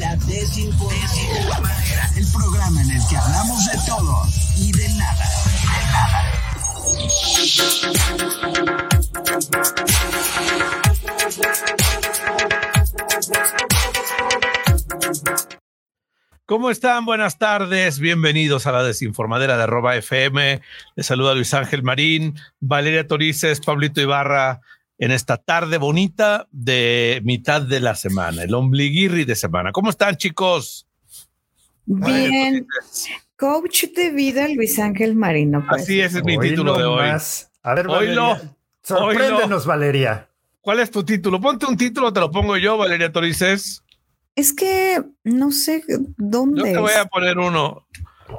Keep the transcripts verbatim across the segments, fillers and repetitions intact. La Desinformadera, el programa en el que hablamos de todo y de nada. De nada. ¿Cómo están? Buenas tardes, bienvenidos a La Desinformadera de Arroba F M. Les saluda Luis Ángel Marín, Valeria Torices, Pablito Ibarra, en esta tarde bonita de mitad de la semana, el ombliguirri de semana. ¿Cómo están, chicos? Bien, coach de vida Luis Ángel Marín. Así es, es mi título de hoy. A ver, Valeria, sorpréndenos, Valeria. ¿Cuál es tu título? Ponte un título, te lo pongo yo, Valeria Torices. Es que no sé dónde. Yo te es. voy a poner uno.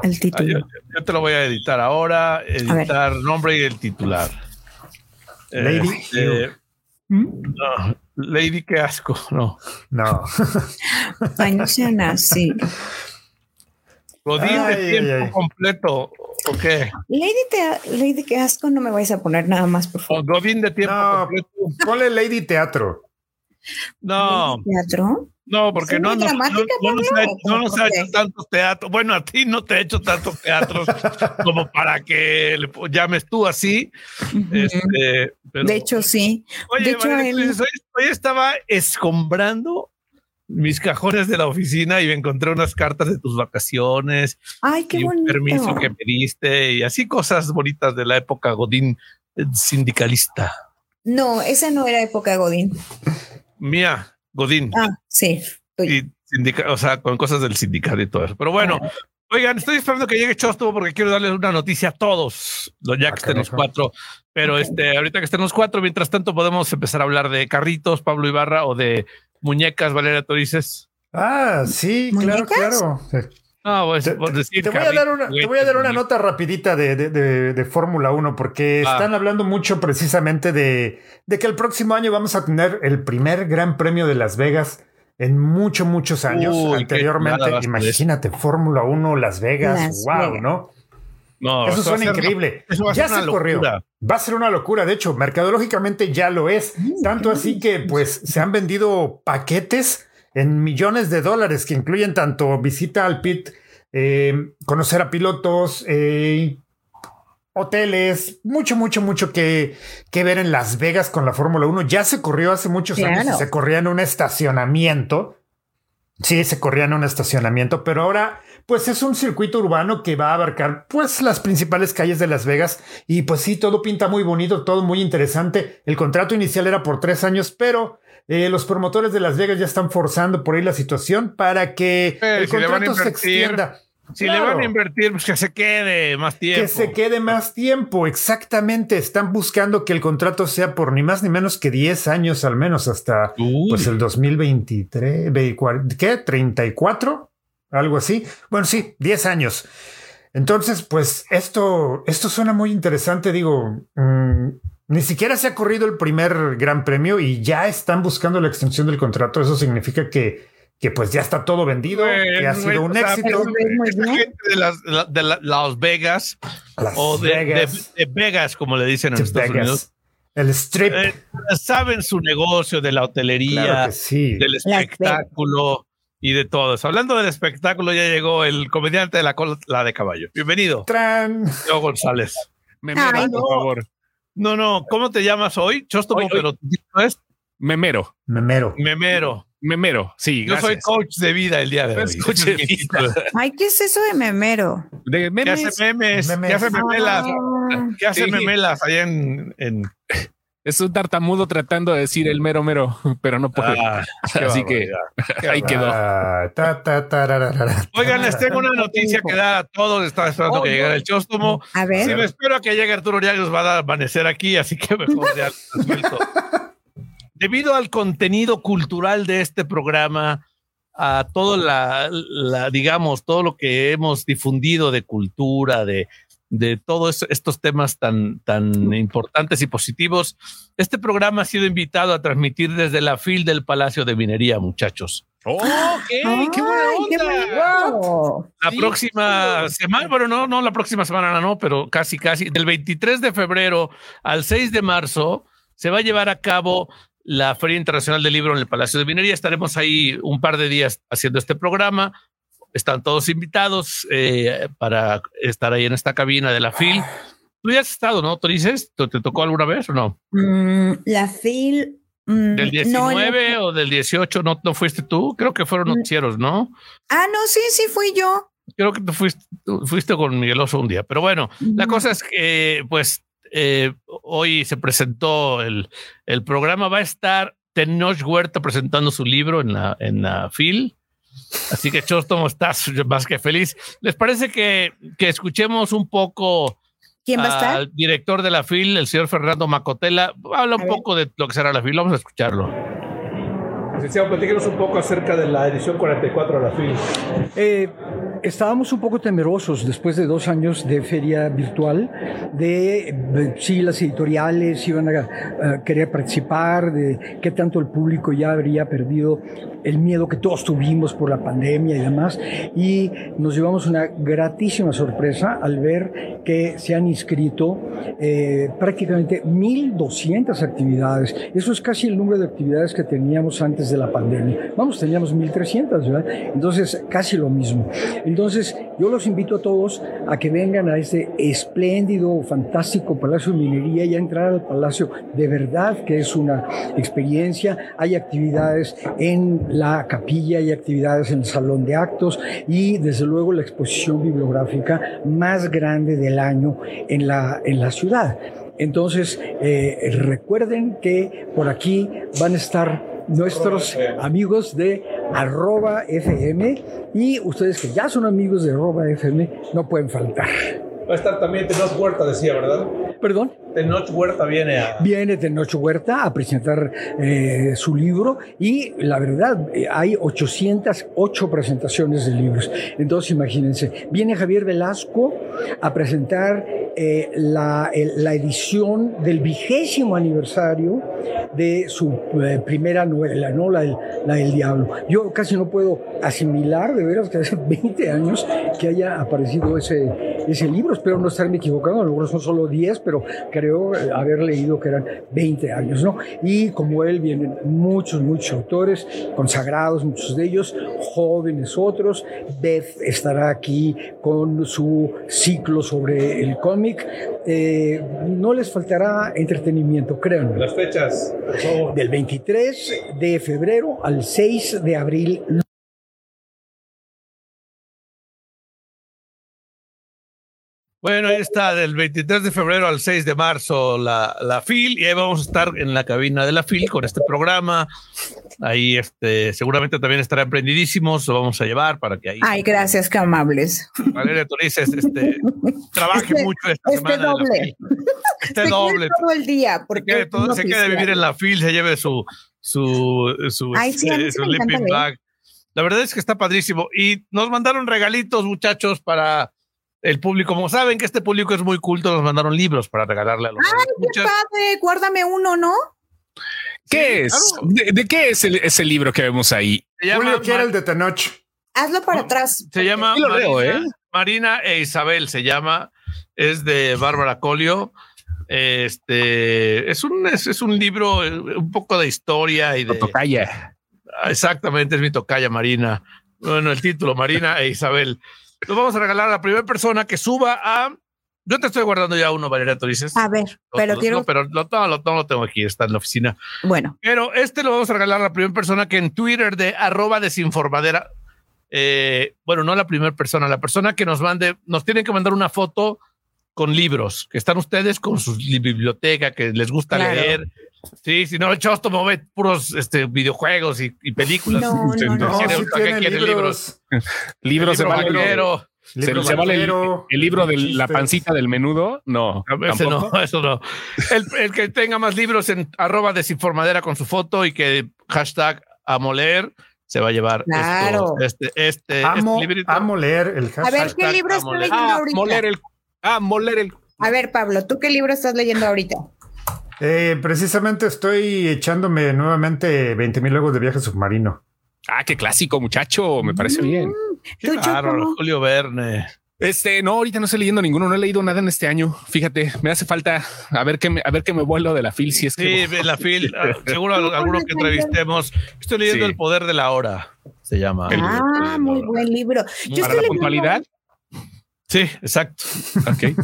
El título. Yo, yo te lo voy a editar ahora. Editar nombre y el titular. Lady. Eh, eh, no, Lady, qué asco. No. No. Pañana, sí. Lo di de tiempo ay, completo. ¿O qué? Lady, te, Lady, qué asco. No me vais a poner nada más, por favor. Lo di de tiempo no, completo. Ponle Lady Teatro. No. ¿Lady Teatro? No, porque no, no, no, no nos ha hecho, no nos ha hecho tantos teatros. Bueno, a ti no te he hecho tantos teatros como para que le llames tú así. Uh-huh. Este, pero, de hecho, sí. Oye, de hecho, María, él... hoy, hoy estaba escombrando mis cajones de la oficina y me encontré unas cartas de tus vacaciones. Ay, qué y un bonito. Permiso que me diste y así cosas bonitas de la época Godín sindicalista. No, esa no era época Godín. Mía. Godín. Ah, sí. Y sindica, o sea, con cosas del sindicato y todo eso. Pero bueno, ah. oigan, estoy esperando que llegue Chosto porque quiero darles una noticia a todos, ya que estén los cuatro. Pero okay. este, ahorita que estén los cuatro, mientras tanto podemos empezar a hablar de carritos, Pablo Ibarra, o de muñecas, Valeria Torices. Ah, sí, ¿muñecas? claro, claro. Sí. No, pues, te, por decir, te, voy a dar una, te voy a dar una nota rapidita de, de, de, de Fórmula uno porque ah. están hablando mucho precisamente de, de que el próximo año vamos a tener el primer Gran Premio de Las Vegas en muchos, muchos años. Uy, anteriormente, imagínate, Fórmula uno, Las Vegas, Las wow, Vegas. ¿no? No, eso, eso suena increíble. Una, eso ya se corrió. Locura. Va a ser una locura. De hecho, mercadológicamente ya lo es. Mm, Tanto así que pues se han vendido paquetes en millones de dólares que incluyen tanto visita al pit, eh, conocer a pilotos, eh, hoteles, mucho, mucho, mucho que, que ver en Las Vegas con la Fórmula uno. Ya se corrió hace muchos claro. años, se corría en un estacionamiento. Sí, se corría en un estacionamiento, pero ahora pues es un circuito urbano que va a abarcar pues las principales calles de Las Vegas y pues sí, todo pinta muy bonito, todo muy interesante. El contrato inicial era por tres años, pero eh, los promotores de Las Vegas ya están forzando por ahí la situación para que eh, el si contrato se extienda. Si claro, le van a invertir, pues que se quede más tiempo. Que se quede más tiempo, exactamente. Están buscando que el contrato sea por ni más ni menos que diez años, al menos hasta Uy. pues el dos mil veintitrés, ¿qué? ¿treinta y cuatro? Algo así. Bueno, sí, diez años. Entonces, pues esto, esto suena muy interesante. Digo, mmm, ni siquiera se ha corrido el primer Gran Premio y ya están buscando la extensión del contrato. Eso significa que que pues ya está todo vendido, bueno, que ha sido un o sea, éxito. Esta gente de las, de la, Las Vegas, las o de Vegas. De, de Vegas, como le dicen en de Estados Vegas. Unidos. El strip. Eh, saben su negocio de la hotelería, claro sí. del espectáculo y de todo eso. Hablando del espectáculo, ya llegó el comediante de la cola de caballo. Bienvenido. Tran. Leo González. Memero, Ay, no. por favor. No, no, ¿cómo te llamas hoy? Chosto, hoy, pero ¿no es? Memero. Memero. Memero. Memero, sí, gracias. Yo soy coach de vida el día de hoy. Es coach de vida. Ay, ¿qué es eso de memero? De memes. ¿Qué hace memes? memes. ¿Qué hace memelas? Ah. ¿Qué hace sí. memelas allá en, en...? Es un tartamudo tratando de decir el mero mero, pero no puede. Ah, Así que ahí quedó. Ta, ta, tararara, Oigan, les tengo una noticia que dar a todos. Estaba esperando oh, que llegara el Chóstomo. A ver. Si me espero a que llegue Arturo Uriaga, nos va a amanecer aquí, así que mejor ya lo suelto. Debido al contenido cultural de este programa, a todo la, la digamos, todo lo que hemos difundido de cultura, de, de todos estos temas tan, tan importantes y positivos, este programa ha sido invitado a transmitir desde la F I L del Palacio de Minería, muchachos. Oh, okay, Ay, ¡Qué buena onda! Qué bueno. La sí, próxima sí. semana, bueno, no, no, la próxima semana no, pero casi, casi, del veintitrés de febrero al seis de marzo, se va a llevar a cabo la Feria Internacional del Libro en el Palacio de Minería. Estaremos ahí un par de días haciendo este programa. Están todos invitados eh, para estar ahí en esta cabina de la F I L. Tú ya has estado, ¿no, Torices? ¿Te, ¿Te tocó alguna vez o no? Mm, la F I L... Mm, ¿Del diecinueve no, no, o del dieciocho no, no fuiste tú? Creo que fueron noticieros, ¿no? Ah, no, sí, sí fui yo. Creo que tú fuiste, tú fuiste con Miguel Oso un día. Pero bueno, mm. la cosa es que pues eh, hoy se presentó el, el programa. Va a estar Tenoch Huerta presentando su libro en la, en la F I L. Así que, Chostomo, estás más que feliz. ¿Les parece que, que escuchemos un poco ¿Quién va a estar? Al director de la F I L, el señor Fernando Macotela? Habla un poco de lo que será la F I L. Vamos a escucharlo. Licenciado, platíquenos un poco acerca de la edición cuarenta y cuatro de la F I L. Eh, estábamos un poco temerosos después de dos años de feria virtual, de, de si las editoriales iban a uh, querer participar, de qué tanto el público ya habría perdido el miedo que todos tuvimos por la pandemia y demás, y nos llevamos una gratísima sorpresa al ver que se han inscrito eh, prácticamente mil doscientas actividades. Eso es casi el número de actividades que teníamos antes de la pandemia. Vamos, teníamos mil trescientas, ¿verdad? Entonces, casi lo mismo. Entonces, yo los invito a todos a que vengan a este espléndido, fantástico Palacio de Minería y a entrar al Palacio. De verdad que es una experiencia. Hay actividades en la capilla, hay actividades en el salón de actos y, desde luego, la exposición bibliográfica más grande del año en la, en la ciudad. Entonces, eh, recuerden que por aquí van a estar nuestros amigos de Arroba F M, y ustedes que ya son amigos de Arroba F M no pueden faltar. Va a estar también Tenoch Huerta, decía, ¿verdad? ¿Perdón? Tenoch Huerta viene a... Viene Tenoch Huerta a presentar eh, su libro, y la verdad hay ochocientas ocho presentaciones de libros. Entonces, imagínense, viene Javier Velasco a presentar eh, la, el, la edición del vigésimo aniversario de su eh, primera novela, ¿no? La, la del Diablo. Yo casi no puedo asimilar, de veras, que hace veinte años que haya aparecido ese, ese libro. Espero no estarme equivocando, a lo mejor son solo diez, pero creo haber leído que eran veinte años, ¿no? Y como él vienen muchos, muchos autores consagrados, muchos de ellos jóvenes, otros. Beth estará aquí con su ciclo sobre el cómic. Eh, no les faltará entretenimiento, créanme. Las fechas, por favor. Del veintitrés de febrero al seis de abril. Bueno, ahí está, del veintitrés de febrero al seis de marzo la, la F I L, y ahí vamos a estar en la cabina de la F I L con este programa. Ahí este, seguramente también estarán prendidísimos, lo vamos a llevar para que ahí... Ay, gracias, qué amables. Valeria Torices, este, trabaje este, mucho esta este semana. Doble. En la F I L. Este se doble. Todo el día. Porque se quede, todo, se quede vivir en la F I L, se lleve su, su, su, Ay, sí, eh, su sleeping bag. La verdad es que está padrísimo. Y nos mandaron regalitos, muchachos, para... El público, como saben que este público es muy culto, nos mandaron libros para regalarle a los... ¡Ay, qué padre! Guárdame uno, ¿no? ¿Qué sí, es? Claro. ¿De, de qué es el, ese libro que vemos ahí? Julio quiere el de Tenoch. Hazlo para atrás. Se llama lo Marina, leo, ¿eh? Marina e Isabel se llama. Es de Bárbara Colio. Este es un, es, es un libro, un poco de historia y de... Tocaya. Exactamente, es mi tocaya Marina. Bueno, el título, Marina e Isabel. Lo vamos a regalar a la primera persona que suba a... Yo te estoy guardando ya uno, Valeria Torices. A ver, pero quiero... No, pero lo, no, lo, no lo tengo aquí, está en la oficina. Bueno. Pero este lo vamos a regalar a la primera persona que en Twitter de arroba desinformadera... Eh, bueno, no la primera persona, la persona que nos mande... Nos tienen que mandar una foto con libros, que están ustedes con su biblioteca, que les gusta claro. leer... Sí, si no, el Chostomo ve puros este, videojuegos y, y películas. No, no, no. ¿Quiere, no sí quiere libros? Libros de Valero. ¿Se vale el, el libro de la pancita del menudo? No, ese no, eso no. El, el que tenga más libros en arroba desinformadera con su foto y que hashtag amo leer, se va a llevar claro. esto, este, este, amo, este amo leer el hashtag. A ver, ¿qué libro estás leyendo ah, ahorita? Moler el, ah, moler el... A ver, Pablo, ¿tú qué libro estás leyendo ahorita? Eh, precisamente estoy echándome nuevamente veinte mil legos de viaje submarino. Ah, qué clásico, muchacho, me parece mm, bien. Qué raro, Julio Verne. Este, no, ahorita no estoy leyendo ninguno, no he leído nada en este año. Fíjate, me hace falta a ver qué me, a ver qué me vuelo de la F I L. Si es que sí, la F I L, seguro alguno que entrevistemos. Estoy leyendo sí. El Poder de la Hora, se llama. Ah, el, muy el, buen libro. Yo ¿Para la puntualidad? Sí, exacto. Ok.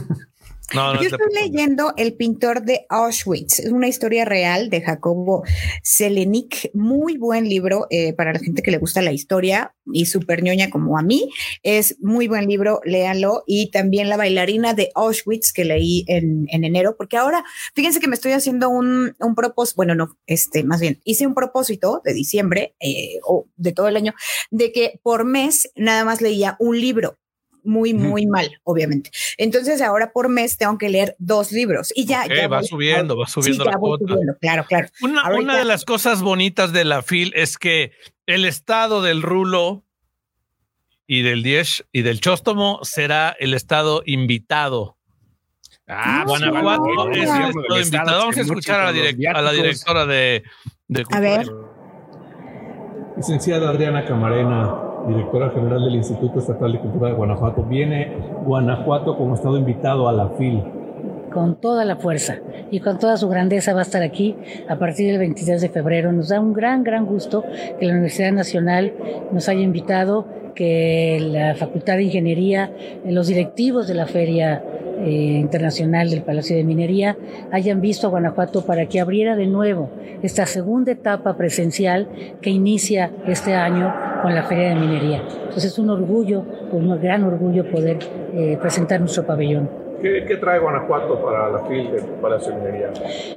No, no Yo estoy te... leyendo El pintor de Auschwitz, es una historia real de Jacobo Selenick, muy buen libro eh, para la gente que le gusta la historia y súper ñoña como a mí, es muy buen libro, léanlo. Y también La bailarina de Auschwitz, que leí en, en enero, porque ahora fíjense que me estoy haciendo un, un propósito, bueno no, este más bien hice un propósito de diciembre eh, o de todo el año, de que por mes nada más leía un libro. Muy, muy uh-huh. mal, obviamente. Entonces, ahora por mes tengo que leer dos libros y ya. Okay, ya va, voy, subiendo, a, va subiendo, sí, la cuota. Claro, claro. Una, ahorita, una de las cosas bonitas de la F I L es que el estado del rulo y del Diez y del Chóstomo será el estado invitado. Ah, Guanajuato no, es el estado invitado. Vamos a escuchar a la, direct, a la directora de, de Cultura. A ver. Licenciada Adriana Camarena, directora general del Instituto Estatal de Cultura de Guanajuato. Viene Guanajuato como estado invitado a la F I L. Con toda la fuerza y con toda su grandeza va a estar aquí a partir del veintitrés de febrero. Nos da un gran, gran gusto que la Universidad Nacional nos haya invitado, que la Facultad de Ingeniería, los directivos de la Feria eh, Internacional del Palacio de Minería hayan visto a Guanajuato para que abriera de nuevo esta segunda etapa presencial que inicia este año con la Feria de Minería. Entonces es un orgullo, un gran orgullo poder eh, presentar nuestro pabellón. ¿Qué, ¿Qué trae Guanajuato para la F I L del Palacio de Minería?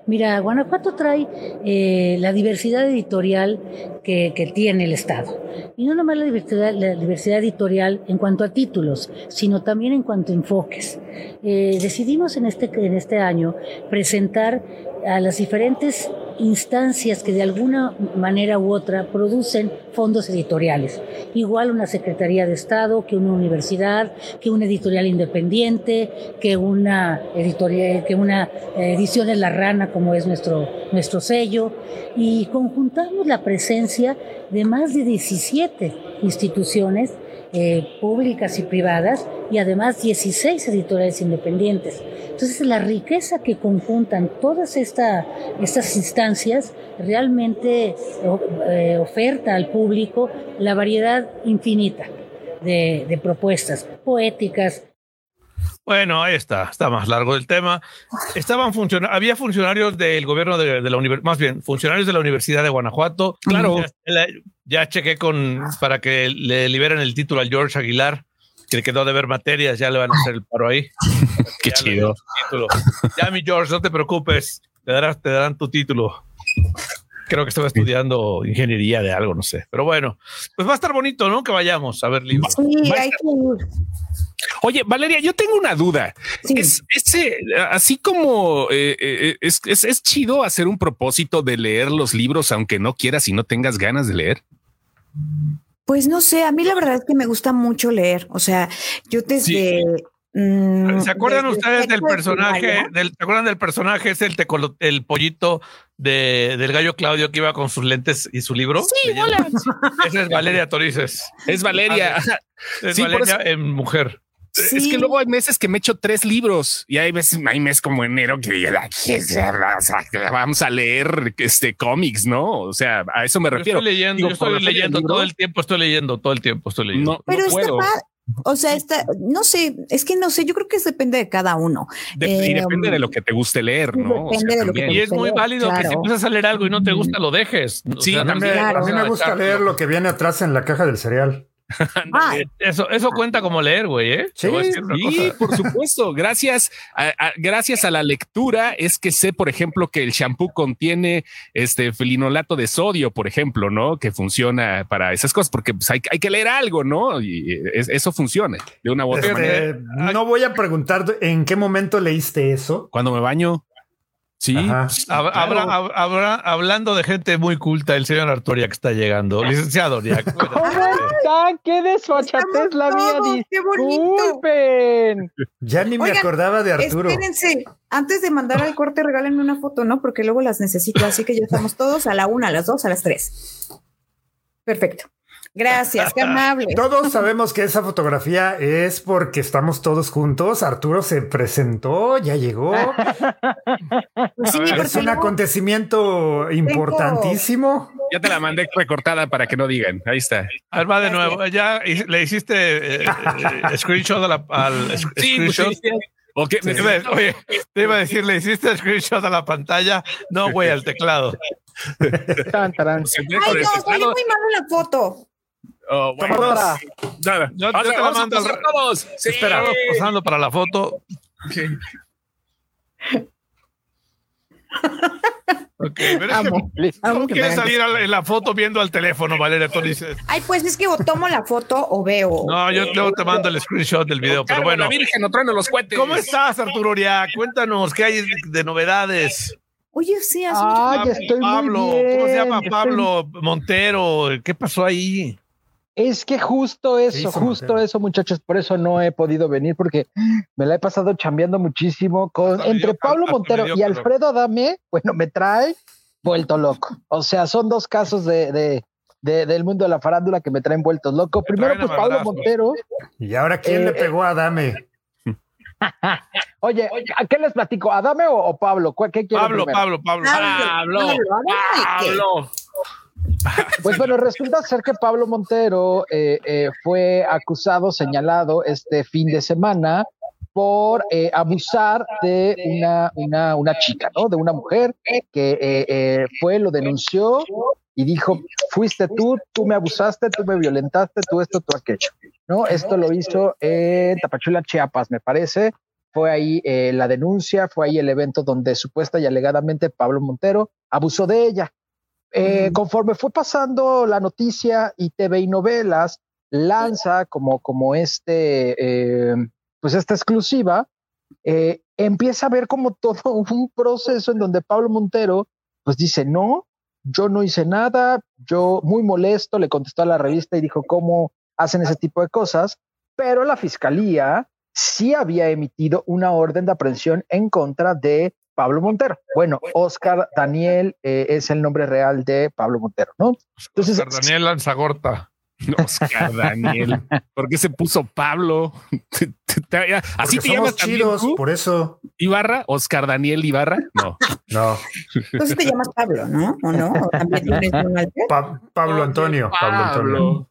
Mira, Guanajuato trae eh, la diversidad editorial que, que tiene el Estado. Y no nomás la diversidad, la diversidad editorial en cuanto a títulos, sino también en cuanto a enfoques. Eh, decidimos en este, en este año presentar a las diferentes instancias que de alguna manera u otra producen fondos editoriales. Igual una Secretaría de Estado, que una universidad, que una editorial independiente, que una editorial, que una edición de La Rana, como es nuestro, nuestro sello. Y conjuntamos la presencia de más de diecisiete instituciones eh, públicas y privadas, y además dieciséis editoriales independientes. Entonces la riqueza que conjuntan todas esta, estas instancias realmente eh, oferta al público la variedad infinita de, de propuestas poéticas. Bueno, ahí está, está más largo el tema. Estaban funcionarios, había funcionarios del gobierno de, de la universidad, más bien funcionarios de la Universidad de Guanajuato. Claro, ya, ya chequé con para que le liberen el título al George Aguilar, que le quedó de ver materias, ya le van a hacer el paro ahí. Qué ya chido. Ya, mi George, no te preocupes, te darás, te darán tu título. Creo que estaba estudiando ingeniería de algo, no sé. Pero bueno, pues va a estar bonito, ¿no? Que vayamos a ver libros. Sí, hay que ir. Oye, Valeria, yo tengo una duda. Sí. Es, es eh, así como eh, eh, es, es, es chido hacer un propósito de leer los libros, aunque no quieras y no tengas ganas de leer. Pues no sé, a mí la verdad es que me gusta mucho leer. O sea, yo desde... Sí. Mm, ¿Se acuerdan desde ustedes del personaje? De del, ¿Se acuerdan del personaje? Es el, tecolo, el pollito de, del gallo Claudio que iba con sus lentes y su libro. Sí, hola. Esa es Valeria Torices. Es Valeria. Es sí, Valeria eso, en mujer. Sí. Es que luego hay meses que me echo tres libros y hay meses, hay meses como enero que vamos a leer este cómics, ¿no? O sea, a eso me yo refiero. Estoy leyendo, Digo, yo estoy leyendo todo libro. el tiempo, estoy leyendo todo el tiempo, estoy leyendo. No, pero no puedo. Esta, o sea, esta, no sé, es que no sé, yo creo que depende de cada uno. De, eh, y depende de lo que te guste leer, ¿no? O sea, de lo que y es muy leer, válido claro. que si empiezas a leer algo y no te gusta, lo dejes. O sí, sea, también, claro. A mí me gusta leer lo que viene atrás en la caja del cereal. Ah, eso, eso cuenta como leer, güey, ¿eh? Sí, sí, por supuesto. Gracias a, a, gracias a la lectura es que sé, por ejemplo, que el shampoo contiene este felinolato de sodio, por ejemplo, ¿no? Que funciona para esas cosas, porque pues, hay, hay que leer algo, ¿no? Y es, eso funciona de una u otra este, manera. No voy a preguntar en qué momento leíste eso. Cuando me baño. Sí, Ajá, hab- claro. habla, habla, hablando de gente muy culta, el señor Arturo Uriaga que está llegando. Licenciado Uriaga. ¡Qué desfachatez la mía! ¡Qué bonito! Ya ni Oigan, me acordaba de Arturo. Espérense, antes de mandar al corte, regálenme una foto, ¿no? Porque luego las necesito, así que ya estamos todos a la una, a las dos, a las tres. Perfecto. Gracias, qué amable. Todos sabemos que esa fotografía es porque estamos todos juntos. Arturo se presentó, ya llegó. Pues sí, es un acontecimiento tengo... importantísimo. Ya te la mandé recortada para que no digan. Ahí está. A ver, va de nuevo. Ya le hiciste eh, screenshot a la, al screenshot. Sí, okay. Sí. Oye, te iba a decir, le hiciste screenshot a la pantalla. No, güey, al teclado. Tan, tan. Ay, no, soy muy malo en la foto. Oh, bueno. Nada. Nada. Yo, yo te la mando al todos. Sí. Espera, pasando para la foto. Okay. Okay, pero amo, es que, amo que quieres salir en la, la foto viendo al teléfono, Valeria Torices. Ay, pues es que o tomo la foto o veo. No, yo luego te mando el screenshot del video, pero bueno. La Virgen, no trueno los cohetes. ¿Cómo estás, Arturo Uriaga? Cuéntanos, ¿qué hay de novedades? Oye, sí, hace ah, ya estoy Pablo, muy bien. ¿Cómo se llama Pablo estoy... Montero? ¿Qué pasó ahí? Es que justo eso, justo Montero? eso, muchachos, por eso no he podido venir, porque me la he pasado chambeando muchísimo con hasta entre dio, Pablo Montero dio, y Alfredo Adame. Bueno, me trae vuelto loco. O sea, son dos casos de, de, de, del mundo de la farándula que me traen vueltos loco. Primero, pues Pablo abrazo. Montero. ¿Y ahora quién eh, le pegó a Adame? Oye, ¿a qué les platico? ¿Adame o, o Pablo? ¿Qué Pablo, Pablo, Pablo, Pablo, Pablo, Pablo. Pues bueno, resulta ser que Pablo Montero eh, eh, fue acusado, señalado este fin de semana por eh, abusar de una, una, una chica, ¿no? De una mujer que eh, eh, fue, lo denunció y dijo, fuiste tú, tú me abusaste, tú me violentaste, tú esto, tú aquello, ¿no? Esto lo hizo en Tapachula, Chiapas, me parece. Fue ahí eh, la denuncia, fue ahí el evento donde supuesta y alegadamente Pablo Montero abusó de ella. Eh, mm. Conforme fue pasando la noticia y T V y Novelas lanza como, como este, eh, pues esta exclusiva, eh, empieza a ver como todo un proceso en donde Pablo Montero pues dice, no, yo no hice nada, yo muy molesto le contestó a la revista y dijo cómo hacen ese tipo de cosas, pero la fiscalía sí había emitido una orden de aprehensión en contra de Pablo Montero. Bueno, Oscar Daniel eh, es el nombre real de Pablo Montero, ¿no? Entonces, Oscar Daniel Lanzagorta. Oscar Daniel. ¿Por qué se puso Pablo? Así te llamas chidos, también, por eso. Ibarra, Oscar Daniel Ibarra. No, no. Entonces te llamas Pablo, ¿no? ¿O no? ¿O también tienes un alter? Pa- Pablo Antonio. Pablo Antonio.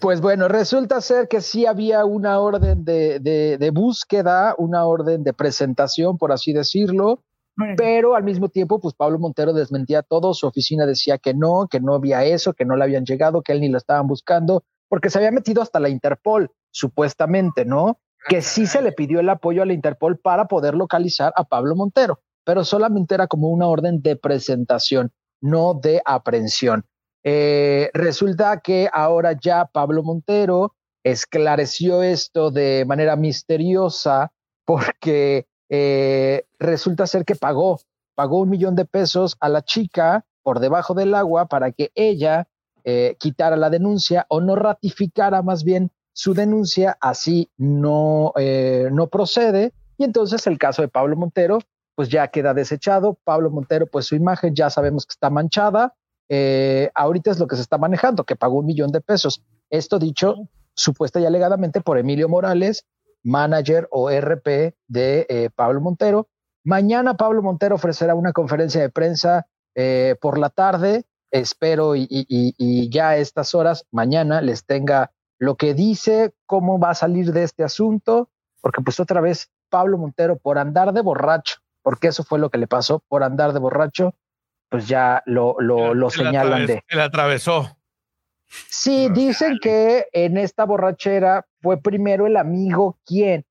Pues bueno, resulta ser que sí había una orden de, de, de búsqueda, una orden de presentación, por así decirlo, bueno. Pero al mismo tiempo, pues Pablo Montero desmentía todo, su oficina decía que no, que no había eso, que no le habían llegado, que él ni lo estaban buscando, porque se había metido hasta la Interpol, supuestamente, ¿no? Que sí se le pidió el apoyo a la Interpol para poder localizar a Pablo Montero, pero solamente era como una orden de presentación, no de aprehensión. Eh, resulta que ahora ya Pablo Montero esclareció esto de manera misteriosa porque eh, resulta ser que pagó, pagó un millón de pesos a la chica por debajo del agua para que ella eh, quitara la denuncia o no ratificara más bien su denuncia, así no, eh, no procede y entonces el caso de Pablo Montero pues ya queda desechado. Pablo Montero pues su imagen ya sabemos que está manchada. Eh, ahorita es lo que se está manejando, que pagó un millón de pesos. Esto dicho, supuesta y alegadamente por Emilio Morales, manager o R P de eh, Pablo Montero. Mañana Pablo Montero ofrecerá una conferencia de prensa eh, por la tarde. Espero y, y, y, y ya a estas horas, mañana les tenga lo que dice, cómo va a salir de este asunto, porque pues otra vez Pablo Montero por andar de borracho, porque eso fue lo que le pasó, por andar de borracho, pues ya lo, lo, lo señalan de... Él atravesó. Sí, dicen que en esta borrachera fue primero el amigo quien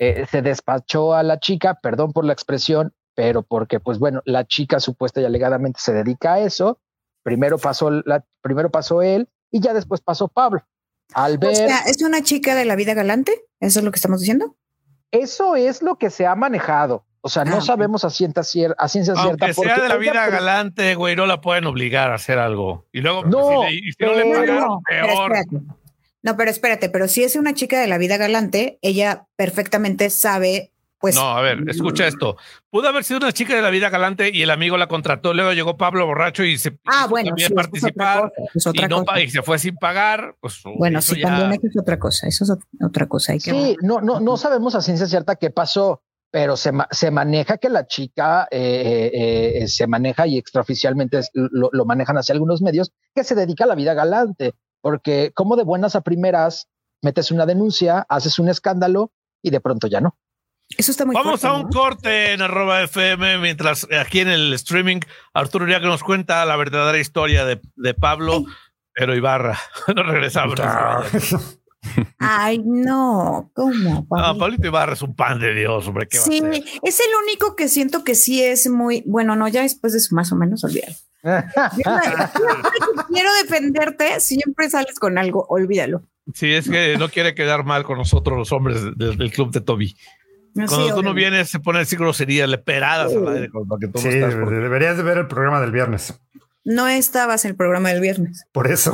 eh, se despachó a la chica, perdón por la expresión, pero porque, pues bueno, la chica supuesta y alegadamente se dedica a eso. Primero pasó, la, primero pasó él y ya después pasó Pablo. Al ver... O sea, ¿es una chica de la vida galante? ¿Eso es lo que estamos diciendo? Eso es lo que se ha manejado. O sea, no ah, sabemos a ciencia cierta. A ciencia cierta aunque sea de la vida pero... galante, güey, no la pueden obligar a hacer algo. Y luego, no, si, le, si pero, no le pagan, no, peor. Pero no, pero espérate, pero si es una chica de la vida galante, ella perfectamente sabe Pues, no, a ver, escucha esto. Pudo haber sido una chica de la vida galante y el amigo la contrató, luego llegó Pablo borracho y se ah, bueno, sí, participar es otra cosa, es otra y, no, cosa. Y se fue sin pagar. Pues, bueno, sí, ya... también eso es otra cosa, eso es otra cosa. Hay que sí, no, no, no sabemos a ciencia cierta qué pasó, pero se, se maneja que la chica eh, eh, eh, se maneja y extraoficialmente lo, lo manejan hacia algunos medios que se dedica a la vida galante, porque como de buenas a primeras metes una denuncia, haces un escándalo y de pronto ya no. Eso está muy Vamos fuerte, a un ¿no? corte en arroba F M, mientras aquí en el streaming Arturo Uriaga nos cuenta la verdadera historia de, de Pablo Pero Ibarra. Nos regresamos. Ay, no, ¿cómo? Pablito? No, Pablito Ibarra es un pan de Dios, hombre. ¿Qué sí, va a es el único que siento que sí es muy... Bueno, no, ya después de eso más o menos olvídalo. Quiero defenderte, siempre sales con algo, olvídalo. Sí, es que no quiere quedar mal con nosotros los hombres del, del club de Toby. No, cuando sí, tú no vienes, se pone a decir groserías, le peradas sí. al aire. Que tú sí, no estás, porque... deberías de ver el programa del viernes. No estabas en el programa del viernes. Por eso.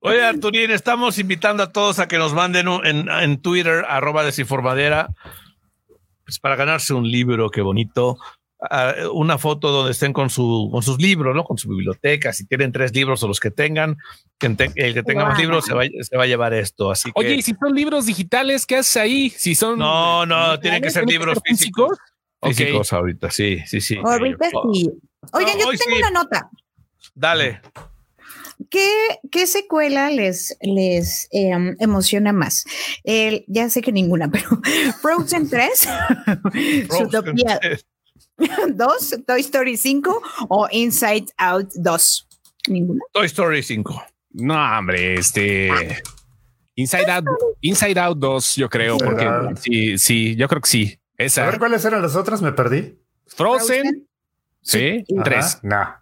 Oye, Arturín, estamos invitando a todos a que nos manden un, en, en Twitter, arroba Desinformadera, pues para ganarse un libro, qué bonito. Uh, una foto donde estén con, su, con sus libros, ¿no? Con su biblioteca. Si tienen tres libros o los que tengan, que te, el que tenga wow. más libros se va, se va a llevar esto. Así Oye, que... ¿y si son libros digitales, qué haces ahí? Si son no, no, tienen que ser libros que ser físicos. físicos. Okay. Físicos ahorita, sí, sí, sí. Ahorita oh. sí. Oigan, no, yo tengo sí. una nota. Dale. ¿Qué, qué secuela les, les eh, emociona más? El, ya sé que ninguna, pero Frozen tres, Zootopia dos, Toy Story cinco o Inside Out dos. Ninguna. Toy Story cinco. No, hombre, este Inside Out, Inside Out dos, yo creo, porque sí, sí, yo creo que sí. Esa. A ver cuáles eran las otras, me perdí. Frozen, sí, tres. No.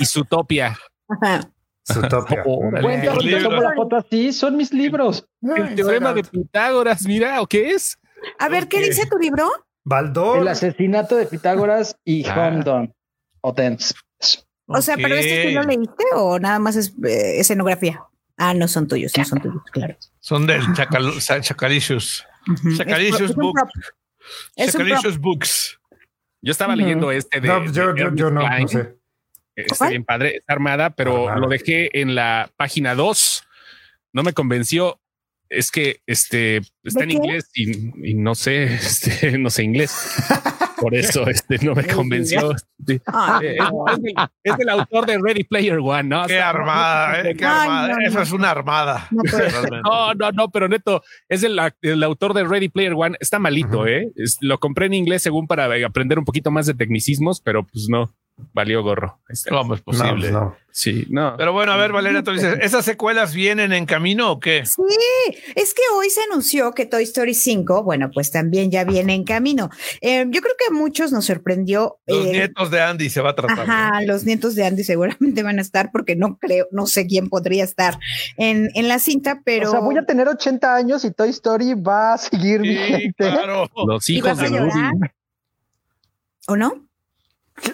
Y Zootopia. Ajá. Zootopia. Oh, la foto así, son mis libros. El teorema de Pitágoras, mira, ¿o qué es? A ver, ¿qué dice tu libro? Baldor. El asesinato de Pitágoras y ah. Homedon. O, o sea, okay. pero este tú lo leíste o nada más es eh, escenografía. Ah, no son tuyos, no son tuyos, claro. Son del Chacal Chacalicious. Uh-huh. Chacalicious Books. Chacalicious Books. Yo estaba uh-huh. leyendo este de. No, yo, de yo, yo no, no sé. Está bien padre, está armada, pero armada. Lo dejé en la página dos. No me convenció. Es que este está en qué? inglés y, y no sé, este, no sé inglés. Por eso este no me convenció. Este, es, es el autor de Ready Player One, ¿no? Qué o sea, armada, ¿eh? Qué armada. No, no, Eso es una armada. No, no, no, no, pero neto, es el, el autor de Ready Player One. Está malito, uh-huh. ¿eh? Es, lo compré en inglés según para aprender un poquito más de tecnicismos, pero pues no. Valió gorro. ¿Cómo es posible? No, no. Sí, no. Pero bueno, a ver, Valeria, entonces, ¿esas secuelas vienen en camino o qué? Sí, es que hoy se anunció que Toy Story cinco, bueno, pues también ya viene en camino. Eh, yo creo que a muchos nos sorprendió. Los eh, nietos de Andy se va a tratar. Ajá, ¿no? Los nietos de Andy seguramente van a estar porque no creo, no sé quién podría estar en, en la cinta, pero. O sea, voy a tener ochenta años y Toy Story va a seguir sí, vigente. Claro. Los hijos de Woody. ¿O no?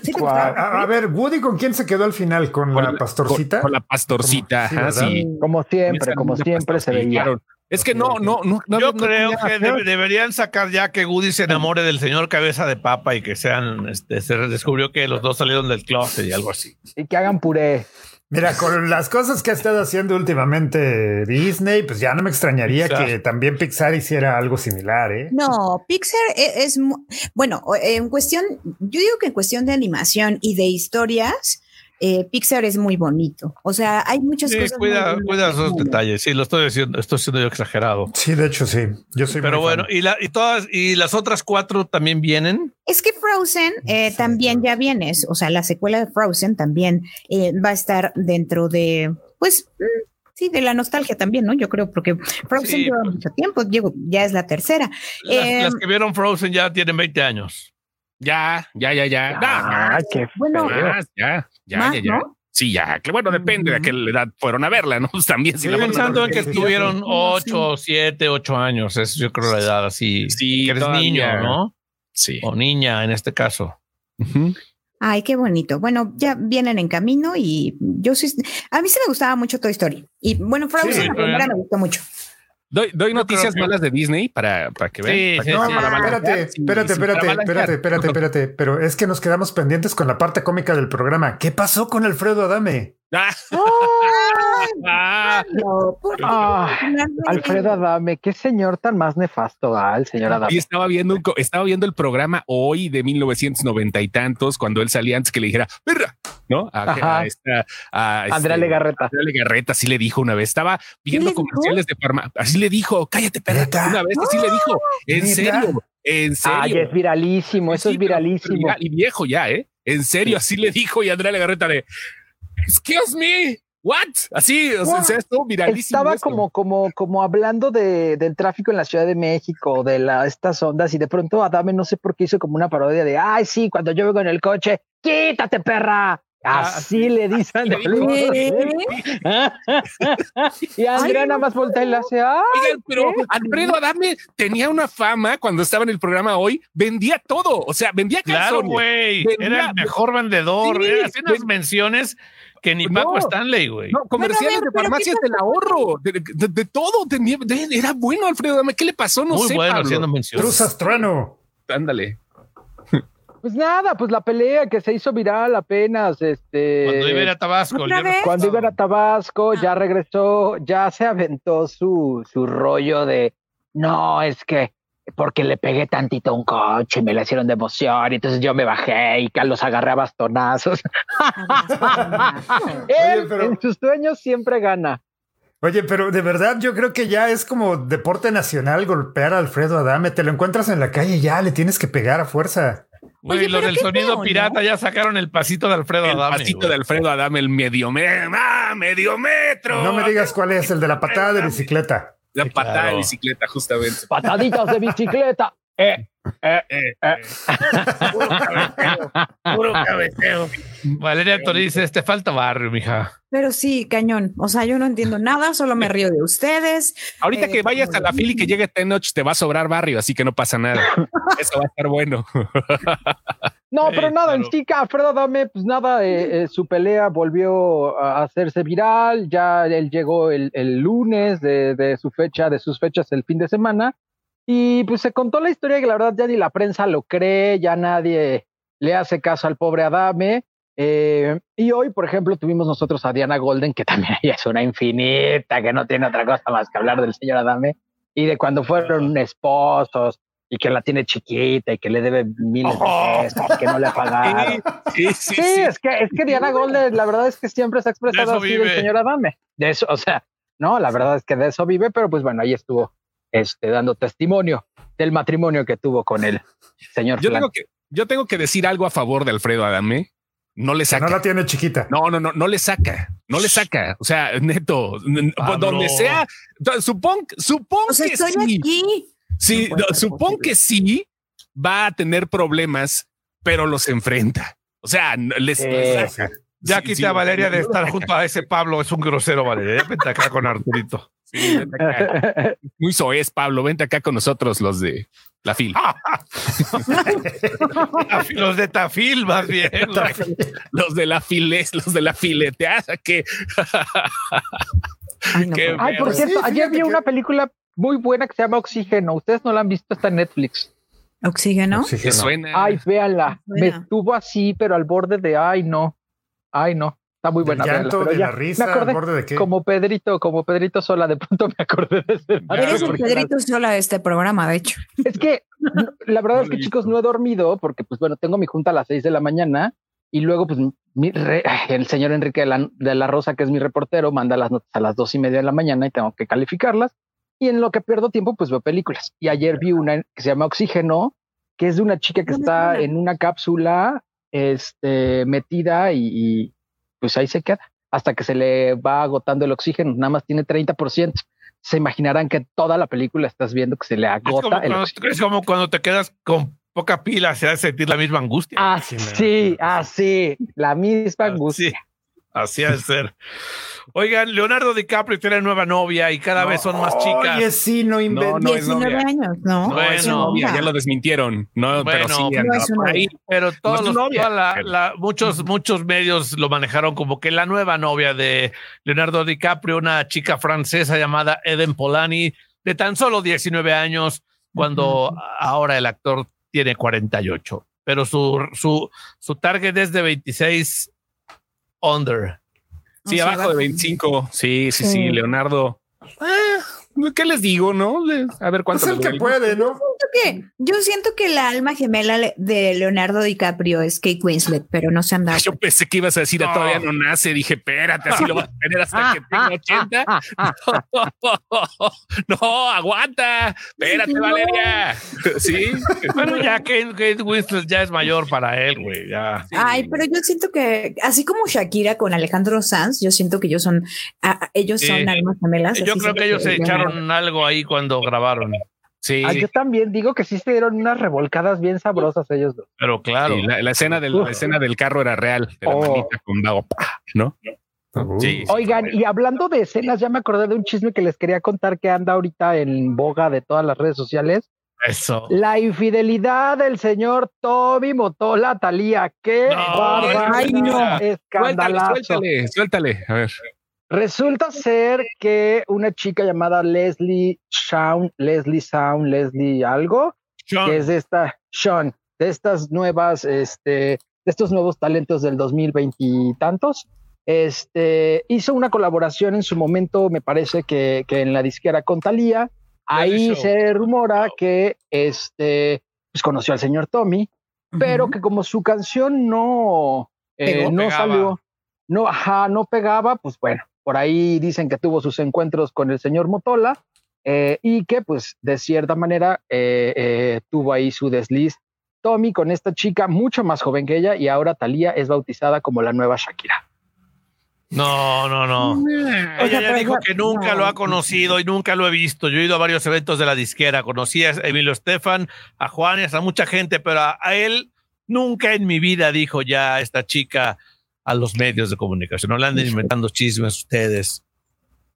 Sí, a, a ver, Woody, ¿con quién se quedó al final? ¿Con, con la pastorcita? Con, con la pastorcita, como, ajá, sí. Como siempre, como siempre se veía. Es que no, no, no. no Yo no, creo no que deb- deberían sacar ya que Woody se enamore del señor Cabeza de Papa y que sean, este, se descubrió que los dos salieron del closet y algo así. Y que hagan puré. Mira, con las cosas que ha estado haciendo últimamente Disney, pues ya no me extrañaría Pixar. Que también Pixar hiciera algo similar, ¿eh? No, Pixar es, es... Bueno, en cuestión... Yo digo que en cuestión de animación y de historias, eh, Pixar es muy bonito. O sea, hay muchas sí, cosas... Cuida, cuida esos buenas. Detalles. Sí, lo estoy diciendo, estoy siendo yo exagerado. Sí, de hecho, sí. Yo soy Pero bueno, y, la, y todas y las otras cuatro también vienen... Es que Frozen eh, sí, también ya vienes, o sea, la secuela de Frozen también eh, va a estar dentro de, pues, sí, de la nostalgia también, ¿no? Yo creo, porque Frozen sí, lleva pues, mucho tiempo, digo, ya es la tercera. Las, eh, las que vieron Frozen ya tienen veinte años. Ya, ya, ya, ya. Ah, no, qué bueno, más, ya, ya, más, ya, ya. ¿No? Sí, ya, que bueno, depende mm. de a qué edad fueron a verla, ¿no? También si sí, la pensando a ver, en que estuvieron ocho, siete, ocho años, es yo creo la edad así. Sí, que eres niño, ¿no? Sí. O niña en este caso. Uh-huh. Ay, qué bonito. Bueno, ya vienen en camino y yo sí. A mí se me gustaba mucho Toy Story. Y bueno, Frozen sí, la primera me gustó mucho. Doy, doy noticias malas que... de Disney para, para que vean. Sí, para sí, que no, sí, para sí. Espérate, espérate, espérate, espérate, espérate, espérate. Pero es que nos quedamos pendientes con la parte cómica del programa. ¿Qué pasó con Alfredo Adame? Ah. Ah. No, ah. Alfredo Adame, qué señor tan más nefasto, ah, el señor Adame. Y estaba viendo, un, estaba viendo el programa hoy de mil novecientos noventa y tantos, cuando él salía antes que le dijera, perra, ¿no? A, a esta, a Andrea este, Legarreta. Andrea Legarreta sí le dijo una vez, estaba viendo comerciales dijo? de farmacia, así le dijo, cállate, perra, una vez así no, le dijo, en serio, en serio. Ay, es viralísimo, sí, eso es viralísimo. Viral, y viejo ya, ¿eh? En serio, así le dijo y Andrea Legarreta le... Excuse me, what? Así, wow. O sea, esto viralísimo. Estaba esto. como, como, como hablando de, del tráfico en la Ciudad de México, de la, estas ondas, y de pronto Adame no sé por qué hizo como una parodia de, ay, sí, cuando yo vengo en el coche, quítate, perra. Así ah, le dicen. Y Andrea ay, nada más voltea y le hace. Oigan, pero ¿qué? Alfredo Adame tenía una fama cuando estaba en el programa hoy. Vendía todo. O sea, vendía calzones. Claro, güey. Era el mejor vendedor. Sí, era, hacía unas pues, menciones que ni Paco no, Stanley, güey. No, comerciales ver, de farmacias del ahorro. De, de, de todo. Tenía, de, era bueno Alfredo Adame. ¿Qué le pasó? No Muy sé, bueno, haciendo menciones. Cruz Astrano. Ándale. Pues nada, pues la pelea que se hizo viral apenas, este... Cuando iba a ir a Tabasco. Cuando iba a ir a Tabasco, ah. ya regresó, ya se aventó su, su rollo de, no, es que porque le pegué tantito a un coche y me la hicieron de emoción, y entonces yo me bajé y los agarré a bastonazos. Él, Oye, pero... en sus sueños siempre gana. Oye, pero de verdad yo creo que ya es como deporte nacional golpear a Alfredo Adame. Te lo encuentras en la calle y ya le tienes que pegar a fuerza. Güey, Oye, los del sonido feo, pirata ¿no? ya sacaron el pasito de Alfredo el Adame. El pasito güey. de Alfredo Adame, el medio, me ah, medio metro. No me digas cuál es, el de la patada de bicicleta. La sí, patada claro. de bicicleta, justamente. Pataditas de bicicleta. Eh, eh, eh, eh. Puro cabeceo. Puro cabeceo. Valeria Torices, te falta barrio, mija. Pero sí, cañón. O sea, yo no entiendo nada, solo me río de ustedes. Ahorita eh, que vayas a la fila y que llegue Tenoch, te va a sobrar barrio, así que no pasa nada. Eso va a estar bueno. No, pero eh, nada, en chica, Alfredo Adame, pues nada, eh, eh, su pelea volvió a hacerse viral. Ya él llegó el, el lunes de, de su fecha, de sus fechas el fin de semana. Y pues se contó la historia que la verdad ya ni la prensa lo cree, ya nadie le hace caso al pobre Adame. Eh, y hoy, por ejemplo, tuvimos nosotros a Diana Golden, que también ella es una infinita, que no tiene otra cosa más que hablar del señor Adame y de cuando fueron esposos y que la tiene chiquita y que le debe miles oh. de pesos, que no le ha pagado. Sí, sí, sí, sí, sí. Es, que, es que Diana Golden, la verdad es que siempre se ha expresado así vive. del señor Adame. De eso, o sea, no, la verdad es que de eso vive, pero pues bueno, ahí estuvo. Este, dando testimonio del matrimonio que tuvo con el señor. Yo tengo, que, yo tengo que decir algo a favor de Alfredo Adame. No le saca. Que no la tiene chiquita. No, no, no, no le saca. No le saca. O sea, neto, Pablo. donde sea, supongo supon o sea, que sí. Aquí. sí no no, supongo que sí va a tener problemas, pero los enfrenta. O sea, les, eh. les saca. Ya sí, quita sí, a Valeria de estar junto a ese Pablo, es un grosero, Valeria. Ya vente acá con Arturito. Sí, vente acá. Muy soez, Pablo. Vente acá con nosotros, los de la fil. Los de Tafil, más bien. Los de la files, los de la fileteada. Que... Ay, no, Qué Ay por cierto, sí, ayer vi que... una película muy buena que se llama Oxígeno. Ustedes no la han visto, está en Netflix. ¿Oxígeno? Oxígeno. Suena. Ay, véanla. Suena. Me estuvo así, pero al borde de ay, no. Ay, no, está muy buena. Del llanto, verla, de ya, la risa, me acordé, al borde de qué. Como Pedrito, como Pedrito Sola, de pronto me acordé de ese. Eres el Pedrito Sola de este programa, de hecho. Es que la verdad es que, chicos, no he dormido porque, pues bueno, tengo mi junta a las seis de la mañana y luego, pues, mi re, el señor Enrique de la, de la Rosa, que es mi reportero, manda las notas a las dos y media de la mañana y tengo que calificarlas. Y en lo que pierdo tiempo, pues veo películas. Y ayer vi una que se llama Oxígeno, que es de una chica que está en una cápsula. Este, metida y, y pues ahí se queda hasta que se le va agotando el oxígeno. Nada más tiene treinta por ciento. Se imaginarán que toda la película estás viendo que se le agota el oxígeno. Es como cuando te quedas con poca pila, se hace sentir la misma angustia. Ah, sí, sí, así, la misma angustia. Así ha de ser. Oigan, Leonardo DiCaprio tiene nueva novia y cada no, vez son más chicas. Oye, sí, no inventó. No, no diecinueve años, ¿no? Bueno, no es novia, ya lo desmintieron. No, bueno, pero sí. No es una ahí, pero todos no los, novia. La, la, muchos, muchos medios lo manejaron como que la nueva novia de Leonardo DiCaprio, una chica francesa llamada Eden Polanyi, de tan solo diecinueve años, cuando uh-huh. ahora el actor tiene cuarenta y ocho. Pero su, su, su target es de veintiséis under. Sí, o sea, abajo de veinticinco. Sí, sí, sí, sí. Leonardo. Eh, ¿Qué les digo, no? A ver cuánto. Es el que puede, ¿no? ¿Qué? Yo siento que la alma gemela de Leonardo DiCaprio es Kate Winslet, pero no se han dado. Yo pensé que ibas a decir, no. A todavía no nace. Dije, espérate, así lo vas a tener hasta que tenga ochenta. No, aguanta. Espérate, no. Valeria. Sí. Bueno, ya Kate, Kate Winslet ya es mayor para él, güey. Ya. Sí. Ay, pero yo siento que, así como Shakira con Alejandro Sanz, yo siento que ellos son, a, ellos son eh, almas gemelas. Yo creo que ellos se echaron algo ahí cuando grabaron. Sí. Ah, yo también digo que sí se dieron unas revolcadas bien sabrosas ellos dos. Pero claro, sí, la, la, escena del, la escena del carro era real, de la oh. manita con Dago, ¿no? Uh, sí, oigan, y hablando de escenas, ya me acordé de un chisme que les quería contar que anda ahorita en boga de todas las redes sociales. Eso. La infidelidad del señor Toby Motola Thalía. ¡Qué no, barbaridad! Escandalazo. Suéltale, suéltale, a ver. Resulta ser que una chica llamada Leslie Shawn, Leslie Sound, Leslie algo, Sean. que es de esta, Sean, de estas nuevas, este, de estos nuevos talentos del dos mil veinte y tantos, este, hizo una colaboración en su momento, me parece que, que en la disquera con Thalía. Ahí se rumora que este, pues conoció al señor Tommy, uh-huh. pero que como su canción no, eh, no salió, no, ajá, no pegaba, pues bueno. Por ahí dicen que tuvo sus encuentros con el señor Motola eh, y que, pues, de cierta manera eh, eh, tuvo ahí su desliz Tommy con esta chica mucho más joven que ella, y ahora Thalía es bautizada como la nueva Shakira. No, no, no. Ella o sea, ya dijo que nunca no. lo ha conocido y nunca lo he visto. Yo he ido a varios eventos de la disquera, conocí a Emilio Estefan, a Juan y a mucha gente, pero a, a él nunca en mi vida, dijo ya esta chica a los medios de comunicación. No le anden inventando chismes ustedes.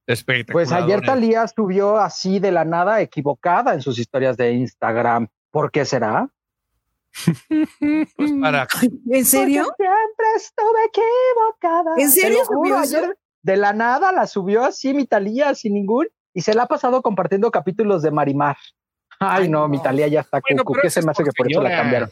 Espectacular. Pues ayer Thalía subió así de la nada, equivocada en sus historias de Instagram. ¿Por qué será? Pues para... ¿En serio? Porque siempre estuve equivocada. ¿En serio? Juro, ayer de la nada la subió así mi Thalía, sin ningún... Y se la ha pasado compartiendo capítulos de Marimar. Ay, Ay no, no, mi Thalía ya está bueno, cucu. ¿Qué se me hace que por señora. Eso la cambiaron?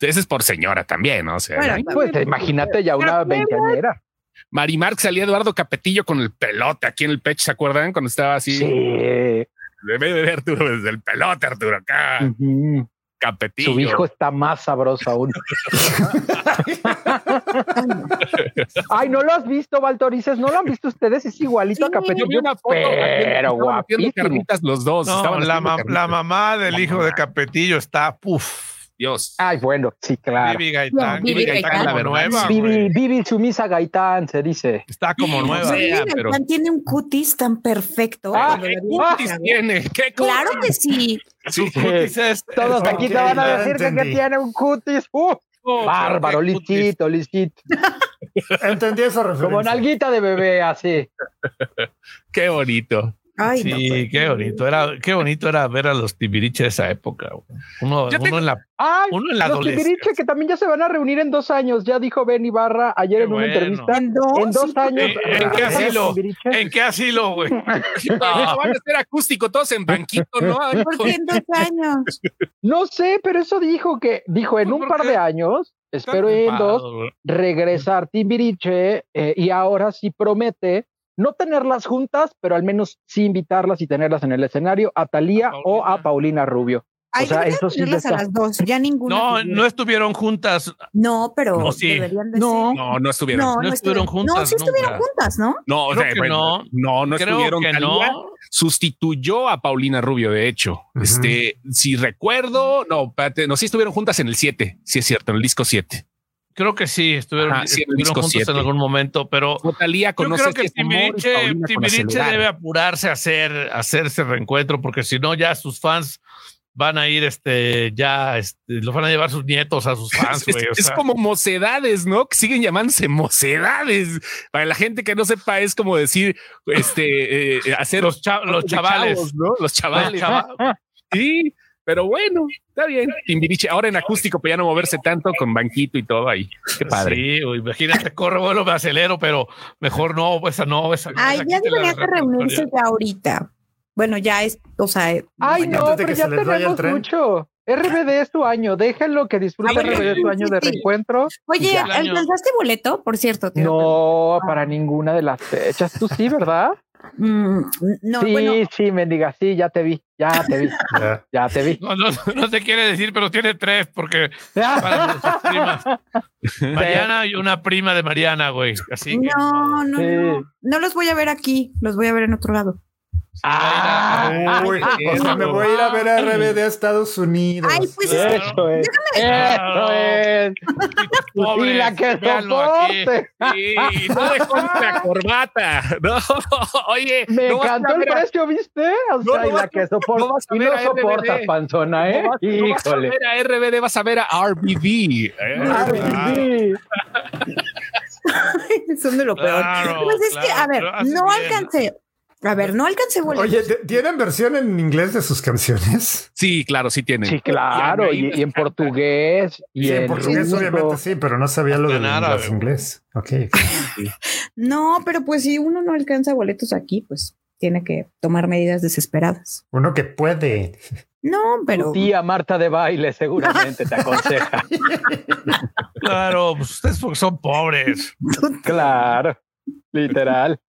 Ese es por señora también, ¿no? O sea, bueno, pues también, imagínate ya una veinteañera. Marimar, que salía Eduardo Capetillo con el pelote aquí en el pecho, ¿se acuerdan? Cuando estaba así. Sí. Debe de ver Arturo desde el pelote, Arturo, acá. Uh-huh. Capetillo. Su hijo está más sabroso aún. Ay, ¿no lo has visto, Valtorices? ¿No lo han visto ustedes? Es igualito sí, a Capetillo. Yo vi una foto, pero guapísimo. Carnitas los dos. No, la, ma- la mamá del hijo de Capetillo está, puf, Dios. Ay, bueno, sí, claro. Vivi Gaitán. No, Vivi Gaitán, Gaitán la nueva. Vivi, Vivi Sumisa Gaitán, se dice. Está como nueva. No sé, ya, pero... tiene un cutis tan perfecto. Ah, ¿qué cutis saber? Tiene? ¿Qué cutis? Claro que sí. Sí, sí. Es, todos es, aquí te van a decir que, que tiene un cutis uh, oh, bárbaro, listito, listito. Entendí esa referencia. Como nalguita de bebé, así. Qué bonito. Ay, sí, no, pues, qué bonito era, qué bonito era ver a los Timbiriche de esa época. Uno, uno tengo, en la, ay, uno en la los adolescencia. Timbiriche que también ya se van a reunir en dos años, ya dijo Ben Ibarra ayer qué en bueno. una entrevista. En dos, en dos años. ¿En, ¿en qué asilo? ¿En qué asilo, güey? No, van a ser acústico todos en banquito, ¿no? ¿Por qué en dos años? No sé, pero eso dijo que dijo en un par de años. Espero en dos regresar Timbiriche eh, y ahora sí promete. No tenerlas juntas, pero al menos sí invitarlas y tenerlas en el escenario a Thalía o a Paulina Rubio. Ay, o sea, eso sí está... a las dos, ya ninguna. No, figura. No estuvieron juntas. No, pero no, sí. deberían de no. ser. No, no estuvieron. No, no, no estuvieron, estuvieron juntas. No, sí estuvieron nunca. juntas, ¿no? No, o sea, bueno, no, no, no estuvieron. Que Thalía no. Sustituyó a Paulina Rubio, de hecho. Uh-huh. Este, si recuerdo, no, espérate, no, sí estuvieron juntas en el siete, sí es cierto, en el disco siete. Creo que sí, estuvieron, Ajá, sí, estuvieron juntos siete. En algún momento, pero Thalía conoce yo creo que Timbiriche, Timbiriche debe apurarse a hacer, a hacer ese reencuentro, porque si no ya sus fans van a ir, este, ya, este, los van a llevar sus nietos a sus fans. Es, wey, es, o sea. Es como Mocedades, ¿no? Que siguen llamándose Mocedades. Para la gente que no sepa, es como decir, este, eh, hacer los, cha- los chavales, chavos, ¿no? Los chavales. Los chav- sí. Pero bueno, está bien. Timbiriche, ahora en acústico, pero ya no moverse tanto con banquito y todo ahí. Qué padre. Sí, imagínate, corro, vuelo, me acelero, pero mejor no, esa no, esa no. Ay, ya deberían reunirse ya ahorita. Bueno, ya es, o sea... Ay, no, pero ya tenemos mucho. R B D es tu año, déjenlo que disfrute. Ay, R B D es tu año, sí, de reencuentro. Oye, ¿alcanzaste boleto, por cierto? Tío. No, para ninguna de las fechas. Tú sí, ¿verdad? Mm, no, sí, bueno. sí, mendiga, sí, ya te vi, ya te vi, yeah. ya te vi. No, no, no te quiere decir, pero tiene tres, porque para sus primas. Mariana y una prima de Mariana, güey. Así que... No, no, sí. no, no los voy a ver aquí, los voy a ver en otro lado. Ah, ah, uy, ah, o sea, me voy a ir a ver a R B D a Estados Unidos. Ay, pues eso es. Eso es. Eso es. Pobre, y la que soporte. Y no le compre a corbata. No, oye. Me no encantó el precio, ¿viste? O sea, no, y la que soporte. No y no soportas, panzona, ¿eh? No, híjole. No vas a ver a R B D, vas a ver a R B D. ¿Eh? R B D. Son de lo peor. Claro, pues es claro, que, a ver, no alcancé. A ver, no alcancé boletos. Oye, ¿tienen versión en inglés de sus canciones? Sí, claro, sí tienen. Sí, claro, y, y en portugués. Y sí, en portugués ruso. Obviamente sí, pero no sabía lo de los inglés. Ok. Sí. No, pero pues si uno no alcanza boletos aquí, pues tiene que tomar medidas desesperadas. Uno que puede. No, pero... Tu tía Marta de baile seguramente te aconseja. Claro, pues ustedes son pobres. Claro, literal.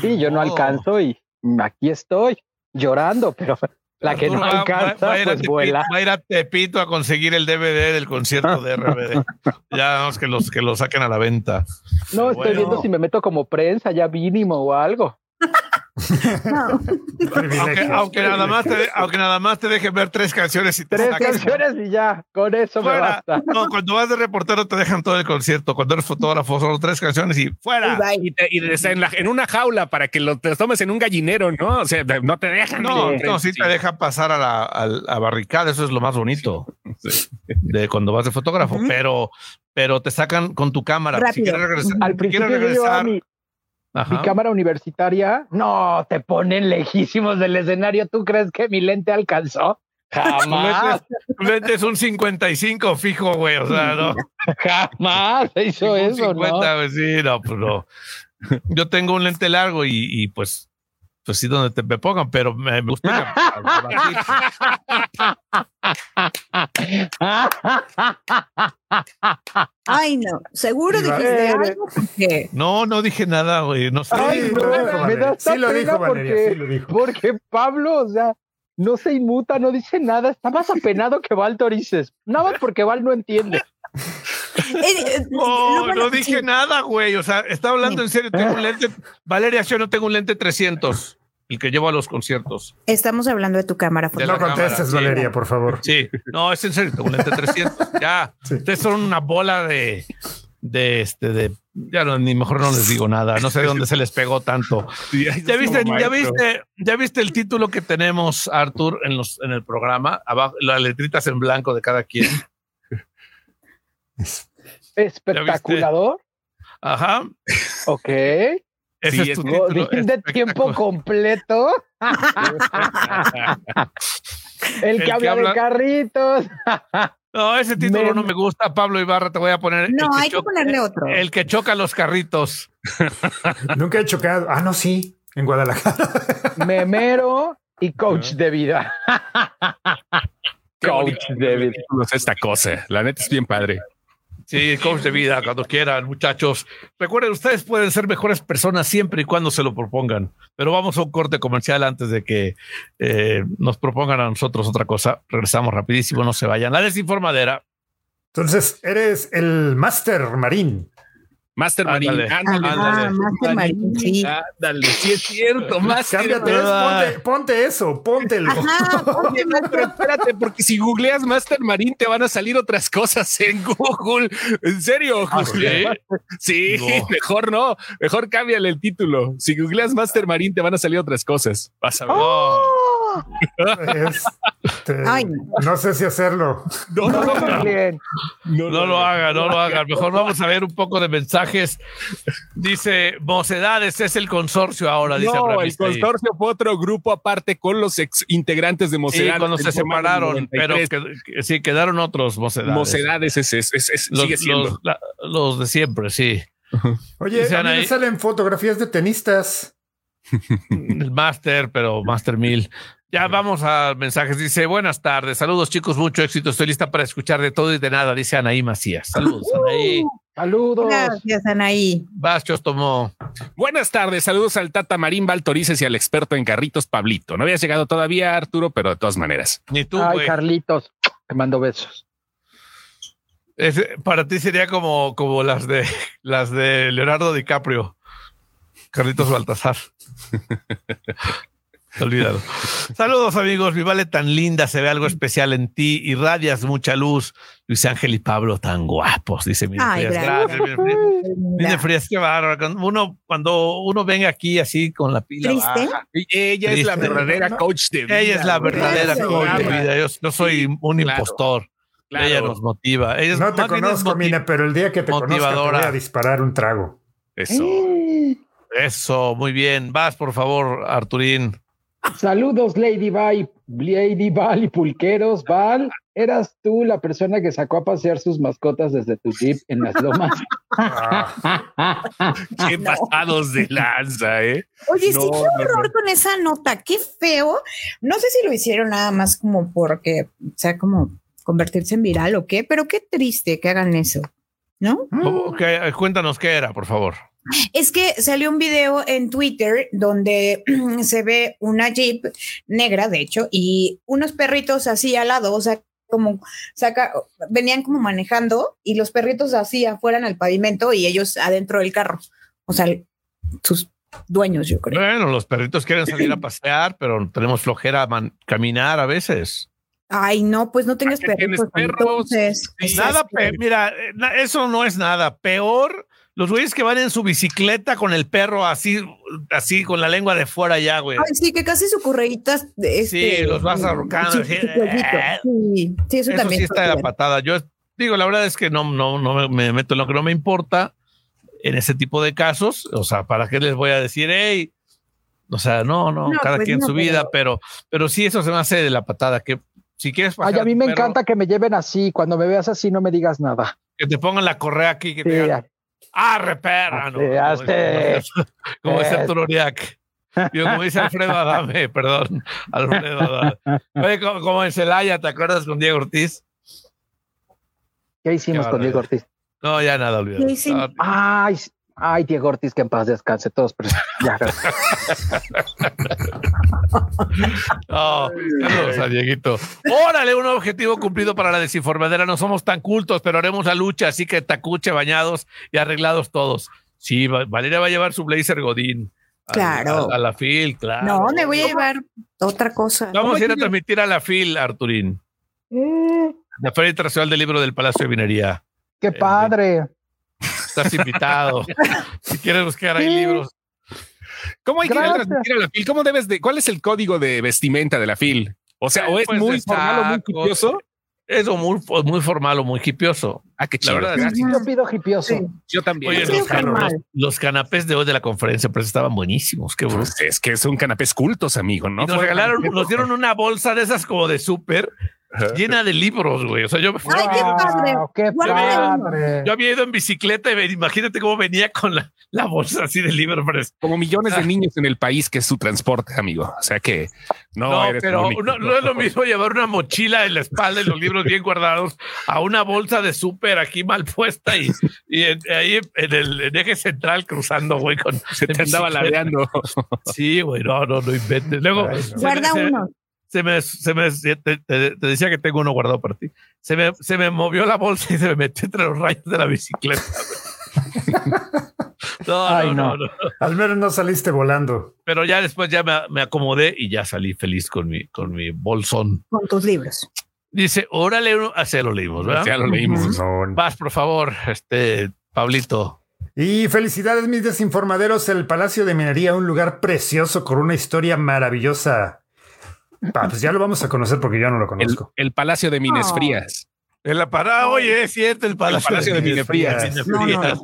Sí, yo no alcanzo y aquí estoy llorando, pero la que no alcanza va, va, va pues Tepito, vuela. Va a ir a Tepito a conseguir el D V D del concierto de R B D. Ya vamos, que los que lo saquen a la venta. No, pero estoy bueno. viendo si me meto como prensa ya mínimo o algo. No. aunque, aunque, nada más te, aunque nada más te dejen ver tres canciones y te tres sacas, canciones y ya con eso fuera. Me basta. No, cuando vas de reportero te dejan todo el concierto, cuando eres fotógrafo solo tres canciones y fuera, y, te, y te, en, la, en una jaula para que lo te tomes en un gallinero, ¿no? O sea, no te dejan, no, bien, no sí te dejan pasar a la a, a barricada, eso es lo más bonito sí. de cuando vas de fotógrafo, uh-huh. pero pero te sacan con tu cámara rápido. Si quieres regresar, al principio quieres regresar Ajá. mi cámara universitaria, no, te ponen lejísimos del escenario. ¿Tú crees que mi lente alcanzó? Jamás. Tu lente es un cincuenta y cinco fijo, güey, o sea, no. Jamás se hizo un eso, cincuenta, ¿no? Sí, no, pues no. Yo tengo un lente largo y, y pues, pues sí, donde te me pongan, pero me, me gusta. Ay, no, seguro dijiste algo porque... No, no dije nada, güey, no sé. Ay, no, me da esta sí, lo pena dijo, Valeria, porque, sí lo dijo. Porque Pablo, o sea, no se inmuta, no dice nada, está más apenado que Val Torices. Nada más porque Val no entiende. No, no, no dije nada, güey, o sea, está hablando en serio, tengo un lente, Valeria, yo no tengo un lente trescientos. El que llevo a los conciertos. Estamos hablando de tu cámara. De no contestes, sí. Valeria, por favor. Sí, no, es en serio, un lente trescientos. Ya, sí. Ustedes son una bola de, de este, de, ya no, ni mejor no les digo nada. No sé de dónde se les pegó tanto. Sí, ya viste, ya viste, ya viste el título que tenemos, Artur, en los, en el programa. Abajo, las letritas en blanco de cada quien. Espectaculador. Ajá. Ok. Ese sí, es tu título, de tiempo completo. el, el que habla de carritos. No, ese título me... no me gusta, Pablo Ibarra, te voy a poner. No, hay que ponerle otro. El que choca los carritos. Nunca he chocado. Ah, no, sí, en Guadalajara. Memero y coach de vida. Coach de vida. Esta cosa, la neta es bien padre. Sí, coach de vida, cuando quieran, muchachos. Recuerden, ustedes pueden ser mejores personas siempre y cuando se lo propongan. Pero vamos a un corte comercial antes de que eh, nos propongan a nosotros otra cosa. Regresamos rapidísimo, no se vayan. La Desinformadera. Entonces, eres el Master Marín. Master Marín. Ándale, ándale, ándale. Ah, Master Marín, sí. Ándale, sí es cierto. Master Cámbiate, ponte, ponte eso, póntelo. Ajá, ponte, pero espérate, porque si googleas Master Marín te van a salir otras cosas en Google. ¿En serio? Ah, ¿sí? Sí, no. Mejor no. Mejor cámbiale el título. Si googleas Master Marín te van a salir otras cosas. Vas a ver. Oh. Este, Ay. No sé si hacerlo. No, no, no, no, no, no, no lo hagan, no lo hagan. Mejor vamos a ver un poco de mensajes. Dice Mocedades es el consorcio ahora. Dice no, el consorcio ahí. Fue otro grupo aparte con los ex integrantes de Mocedades. Sí, cuando se separaron, pero que, que, sí quedaron otros Mocedades. Mocedades es, es, es, es los, sigue siendo los, la, los de siempre, sí. Oye, a mí me salen fotografías de tenistas. El Master, pero Master Mil. Ya vamos a mensajes. Dice, buenas tardes, saludos chicos, mucho éxito. Estoy lista para escuchar de todo y de nada, dice Anaí Macías. Saludos, Anaí. Saludos. Gracias, Anaí. Bastos tomó. Buenas tardes, saludos al Tata Marín, Valtorices y al experto en carritos, Pablito. No había llegado todavía, Arturo, pero de todas maneras. Ni tú, güey. Ay, Carlitos, te mando besos. Es, para ti sería como, como las de las de Leonardo DiCaprio. Carlitos Baltasar. Olvídalo. Saludos, amigos. Mi Vale tan linda, se ve algo especial en ti y radias mucha luz. Luis Ángel y Pablo tan guapos, dice Miriam Frías. Gracias, Miriam Frías. Miriam Frías, qué bárbaro. Uno, cuando uno venga aquí así con la pila baja. Ella es la verdadera coach de vida. Ella es la verdadera coach de vida. Yo, yo soy un impostor. Claro. Ella nos motiva. Ella no te conozco, Mina, pero el día que te conozca te voy a disparar un trago. Eso. Eso, muy bien. Vas, por favor, Arturín. Saludos, Lady Val, Lady Val y Pulqueros. Val, eras tú la persona que sacó a pasear sus mascotas desde tu jeep en las lomas. Ah, qué no. Pasados de lanza, ¿eh? Oye, no, sí, qué horror no, no. con esa nota, qué feo. No sé si lo hicieron nada más como porque, o sea, como convertirse en viral o qué, pero qué triste que hagan eso, ¿no? Okay, cuéntanos qué era, por favor. Es que salió un video en Twitter donde se ve una Jeep negra, de hecho, y unos perritos así al lado, o sea, como saca, venían como manejando y los perritos así afuera en el pavimento y ellos adentro del carro, o sea, sus dueños, yo creo. Bueno, los perritos quieren salir a pasear, pero tenemos flojera a man- caminar a veces. Ay, no, pues no tengas perritos. Tienes perros. Entonces, sí, nada, pe- mira, eso no es nada peor. Los güeyes que van en su bicicleta con el perro así, así con la lengua de fuera ya, güey. Ay, sí, que casi su correíta. Este, sí, los vas arrocando. Sí, sí, sí, eso, eso también. Sí está de la patada. Yo digo, la verdad es que no, no, no me meto en lo que no me importa en ese tipo de casos. O sea, ¿para qué les voy a decir, hey? O sea, no, no, no cada pues quien no, su pero... vida, pero, pero sí, eso se me hace de la patada. Que si quieres pasar. Ay, a mí me perro, encanta que me lleven así. Cuando me veas así, no me digas nada. Que te pongan la correa aquí. Que sí, te hagan... ¡Arre, perra! No, como dice Arturo Uriaga. Como dice Alfredo Adame, perdón. Alfredo Adame. Oye, como, como en Celaya, ¿te acuerdas con Diego Ortiz? ¿Qué hicimos ¿Qué con Diego Ortiz? No, ya nada, olvidado. No, ay, ay, Diego Ortiz, que en paz descanse. Todos presentes. No, saludos a Dieguito. Órale, un objetivo cumplido para la desinformadera. No somos tan cultos, pero haremos la lucha, así que tacuche, bañados y arreglados todos. Sí, Valeria va a llevar su blazer Godín. Claro. A, a, a la F I L, claro. No, me voy a llevar otra cosa. Vamos a ir a transmitir a la F I L, Arturín. Mm. La Feria Internacional del Libro del Palacio de Minería. ¡Qué padre! Estás invitado. Si quieres buscar ahí libros. ¿Cómo hay Gracias. que transmitir a la F I L? ¿Cómo debes de, ¿Cuál es el código de vestimenta de la F I L? O sea, o es pues muy formal o muy hipioso. Es o muy, muy formal o muy hipioso. Ah, qué chido. Yo pido hipioso. Sí. Yo también. Oye, los, can- los, los canapés de hoy de la conferencia pues estaban buenísimos. Qué bruto. Pues es que son canapés cultos, amigo, ¿no? Y nos regalaron, nos dieron una bolsa de esas como de súper. Llena de libros, güey. O sea, yo me fui. ¡Ay, qué padre! ¡Qué padre! Yo había ido en bicicleta y imagínate cómo venía con la, la bolsa así de libros. Como millones de niños en el país que es su transporte, amigo. O sea que no, no eres pero único, no, no, no es lo mismo llevar una mochila en la espalda y los libros bien guardados a una bolsa de súper aquí mal puesta y, y en, ahí en el en eje central cruzando, güey. Con, se te andaba ladeando. Sí, güey, no, no, no inventes. Luego, Ay, no. Guarda se, uno. Se me, se me, te, te, te decía que tengo uno guardado para ti. Se me, se me movió la bolsa y se me metió entre los rayos de la bicicleta. No, Ay, no, no, no. Al menos no saliste volando. Pero ya después ya me, me acomodé y ya salí feliz con mi, con mi bolsón. Con tus libros. Dice, órale, ya lo leímos, ¿verdad? Ya lo leímos. Vas, por favor, este, Pablito. Y felicidades, mis desinformaderos. El Palacio de Minería, un lugar precioso con una historia maravillosa. Pa, pues ya lo vamos a conocer porque yo no lo conozco. El, el Palacio de Mines oh. Frías. El aparato, oye, es cierto, el Palacio, el Palacio de Minería. No, no, no.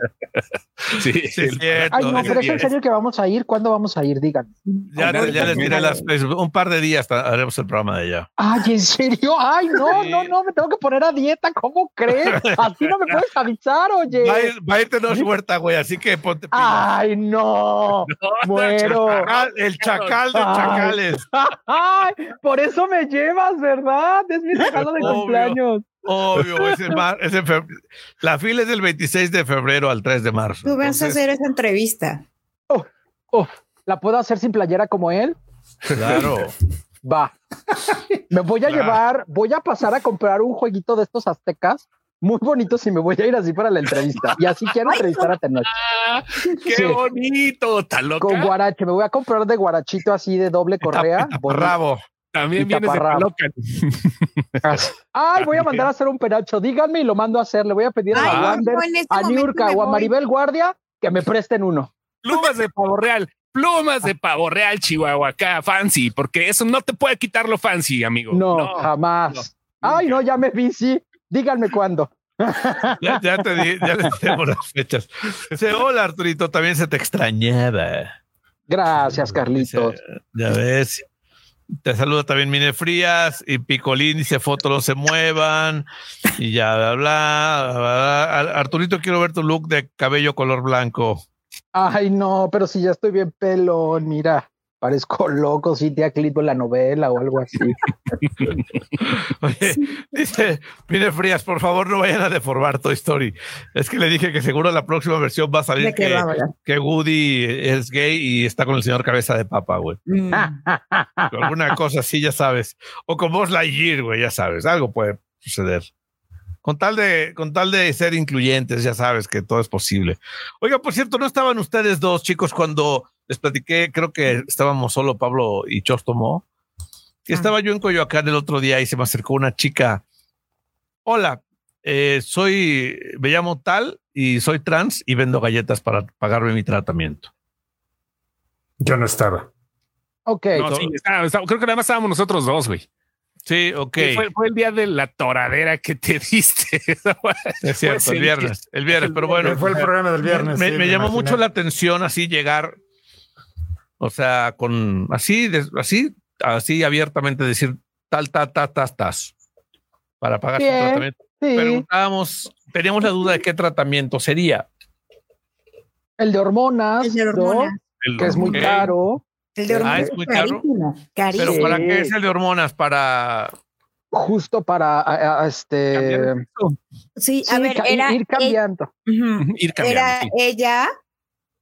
Sí, sí, es cierto. Ay, no, pero es en serio que vamos a ir. ¿Cuándo vamos a ir? Digan. Ya, no, ya les diré las, un par de días haremos el programa de ella. Ay, ¿en serio? Ay, no, sí. no, no, me tengo que poner a dieta. ¿Cómo crees? Así no me puedes avisar, oye. Va a ir, va a ir Tenoch Huerta, güey, así que ponte pilas. Ay, no. no Muero. El chacal, el chacal de ay. chacales. Ay, por eso me llevas, ¿verdad? Es mi regalo de Obvio. cumpleaños. Obvio, es en mar, es en la fila es del veintiséis de febrero al tres de marzo. Tú vas entonces a hacer esa entrevista. Oh, oh, ¿la puedo hacer sin playera como él? Claro. Va. Me voy a claro. llevar, voy a pasar a comprar un jueguito de estos aztecas muy bonitos y me voy a ir así para la entrevista. Y así quiero entrevistar a Tenoch. ¡Qué sí. bonito! Tan loca. Con guarache, me voy a comprar de guarachito así de doble correa. Rabo. También vienes de Palocan. Ay, voy a mandar a hacer un penacho. Díganme y lo mando a hacer. Le voy a pedir Ay, a Wander, este a Niurka o a Maribel Guardia que me presten uno. Plumas de pavo real. Plumas de pavo real, Chihuahua. Acá, fancy. Porque eso no te puede quitar lo fancy, amigo. No, no jamás. No, Ay, no, ya me vi, sí. Díganme cuándo. Ya, ya te di, ya les tengo las fechas. Se, hola, Arturito, también se te extrañaba. Gracias, Carlitos. Ya ves. Te saluda también Mine Frías y Picolín, dice foto, no se muevan y ya, bla, bla, bla, bla. Arturito, quiero ver tu look de cabello color blanco. Ay, no, pero si ya estoy bien pelón, mira, parezco loco, sí, tía Clito en la novela o algo así. Oye, dice Mine Frías, por favor, no vayan a deformar Toy Story. Es que le dije que seguro la próxima versión va a salir que, que, que Woody es gay y está con el señor Cabeza de Papa, güey. Mm. Alguna cosa así, ya sabes. O con Buzz Lightyear, güey, ya sabes. Algo puede suceder. Con tal de, con tal de ser incluyentes, ya sabes que todo es posible. Oiga, por cierto, ¿no estaban ustedes dos, chicos, cuando les platiqué? Creo que estábamos solo Pablo y Chóstomo. Que estaba yo en Coyoacán el otro día y se me acercó una chica. Hola, eh, soy, me llamo tal y soy trans y vendo galletas para pagarme mi tratamiento. Yo no estaba. Ok. No, sí, estaba, estaba, creo que nada más estábamos nosotros dos, güey. Sí, ok. Sí, fue, fue el día de la toradera que te diste. Es cierto, el viernes, el viernes, pero bueno. Fue el programa del viernes. Me, sí, me llamó imaginé. mucho la atención así llegar, o sea, con así, así, así abiertamente decir tal, tal, tal, tal, tal, para pagar su tratamiento. Sí. Preguntábamos, teníamos la duda de qué tratamiento sería. El de hormonas, el de hormonas. ¿No? El que hormon- es muy caro. El de hormonas ah, es muy caro. Carísimo. Pero ¿para qué es el de hormonas? Para. Justo para a, a este. Sí, a sí, ver, ca- era. Ir cambiando. El, uh-huh. ir cambiando era sí. ella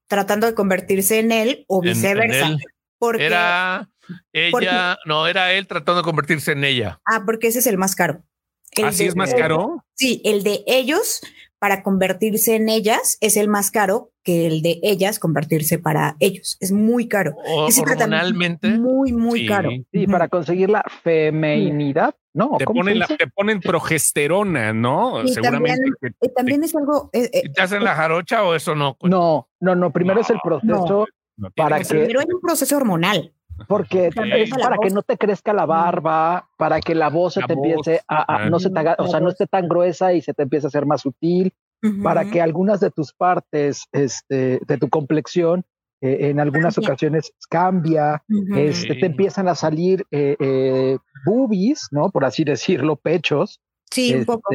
tratando de convertirse en él o viceversa. En, en él. Porque, era ella. Porque, no, era él tratando de convertirse en ella. Ah, porque ese es el más caro. El ¿Así de, es más caro? Sí, el de ellos para convertirse en ellas es el más caro que el de ellas convertirse para ellos. Es muy caro. O, es hormonalmente. Muy, muy sí. caro. Sí, para conseguir la feminidad, ¿no? Te, ponen, la, te ponen progesterona, ¿no? Y seguramente. También, que, también es algo... Eh, eh, ¿Te hacen la jarocha o eso no? No, no, no. Primero no, es el proceso no, no para que... Primero hay un proceso hormonal. Porque okay. es para que no te crezca la barba, para que la voz la se te voz, empiece a, a no se te haga, o sea, no esté tan gruesa y se te empiece a ser más sutil, uh-huh. para que algunas de tus partes, este, de tu complexión, eh, en algunas cambia. ocasiones cambia, uh-huh. este, te empiezan a salir eh, eh, boobies, ¿no? Por así decirlo, pechos. Sí, este, un poco.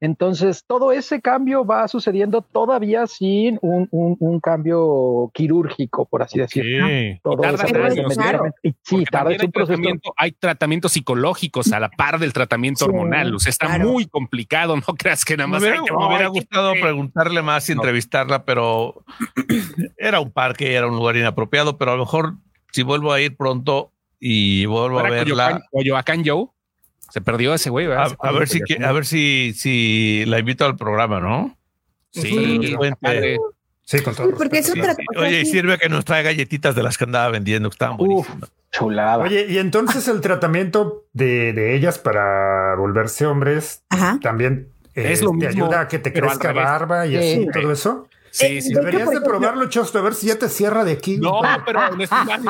Entonces, todo ese cambio va sucediendo todavía sin un, un, un cambio quirúrgico, por así okay. decirlo. Todo tarda eso, claro. y, sí, tarda es un proceso. Hay tratamientos psicológicos a la par del tratamiento sí, hormonal. O sea, está claro. muy complicado. No creas que nada más. Me hubiera, que, me hubiera ay, gustado que... preguntarle más y no. entrevistarla, pero era un parque, era un lugar inapropiado. Pero a lo mejor, si vuelvo a ir pronto y vuelvo a verla. Coyoacán, Joe. Se perdió ese güey, ¿verdad? A, a ver, si, que, a ver si, si la invito al programa, ¿no? Sí, sí, sí con todo. Porque es otra cosa. Oye, y sirve que nos trae galletitas de las que andaba vendiendo, que estaban buenísimas. Chulada. Oye, y entonces el tratamiento de, de ellas para volverse hombres Ajá. también eh, es lo te mismo, ayuda a que te crezca barba y sí. así, todo eso. Sí, sí, deberías de probarlo, Chosto, a ver si ya te cierra de aquí. No, pero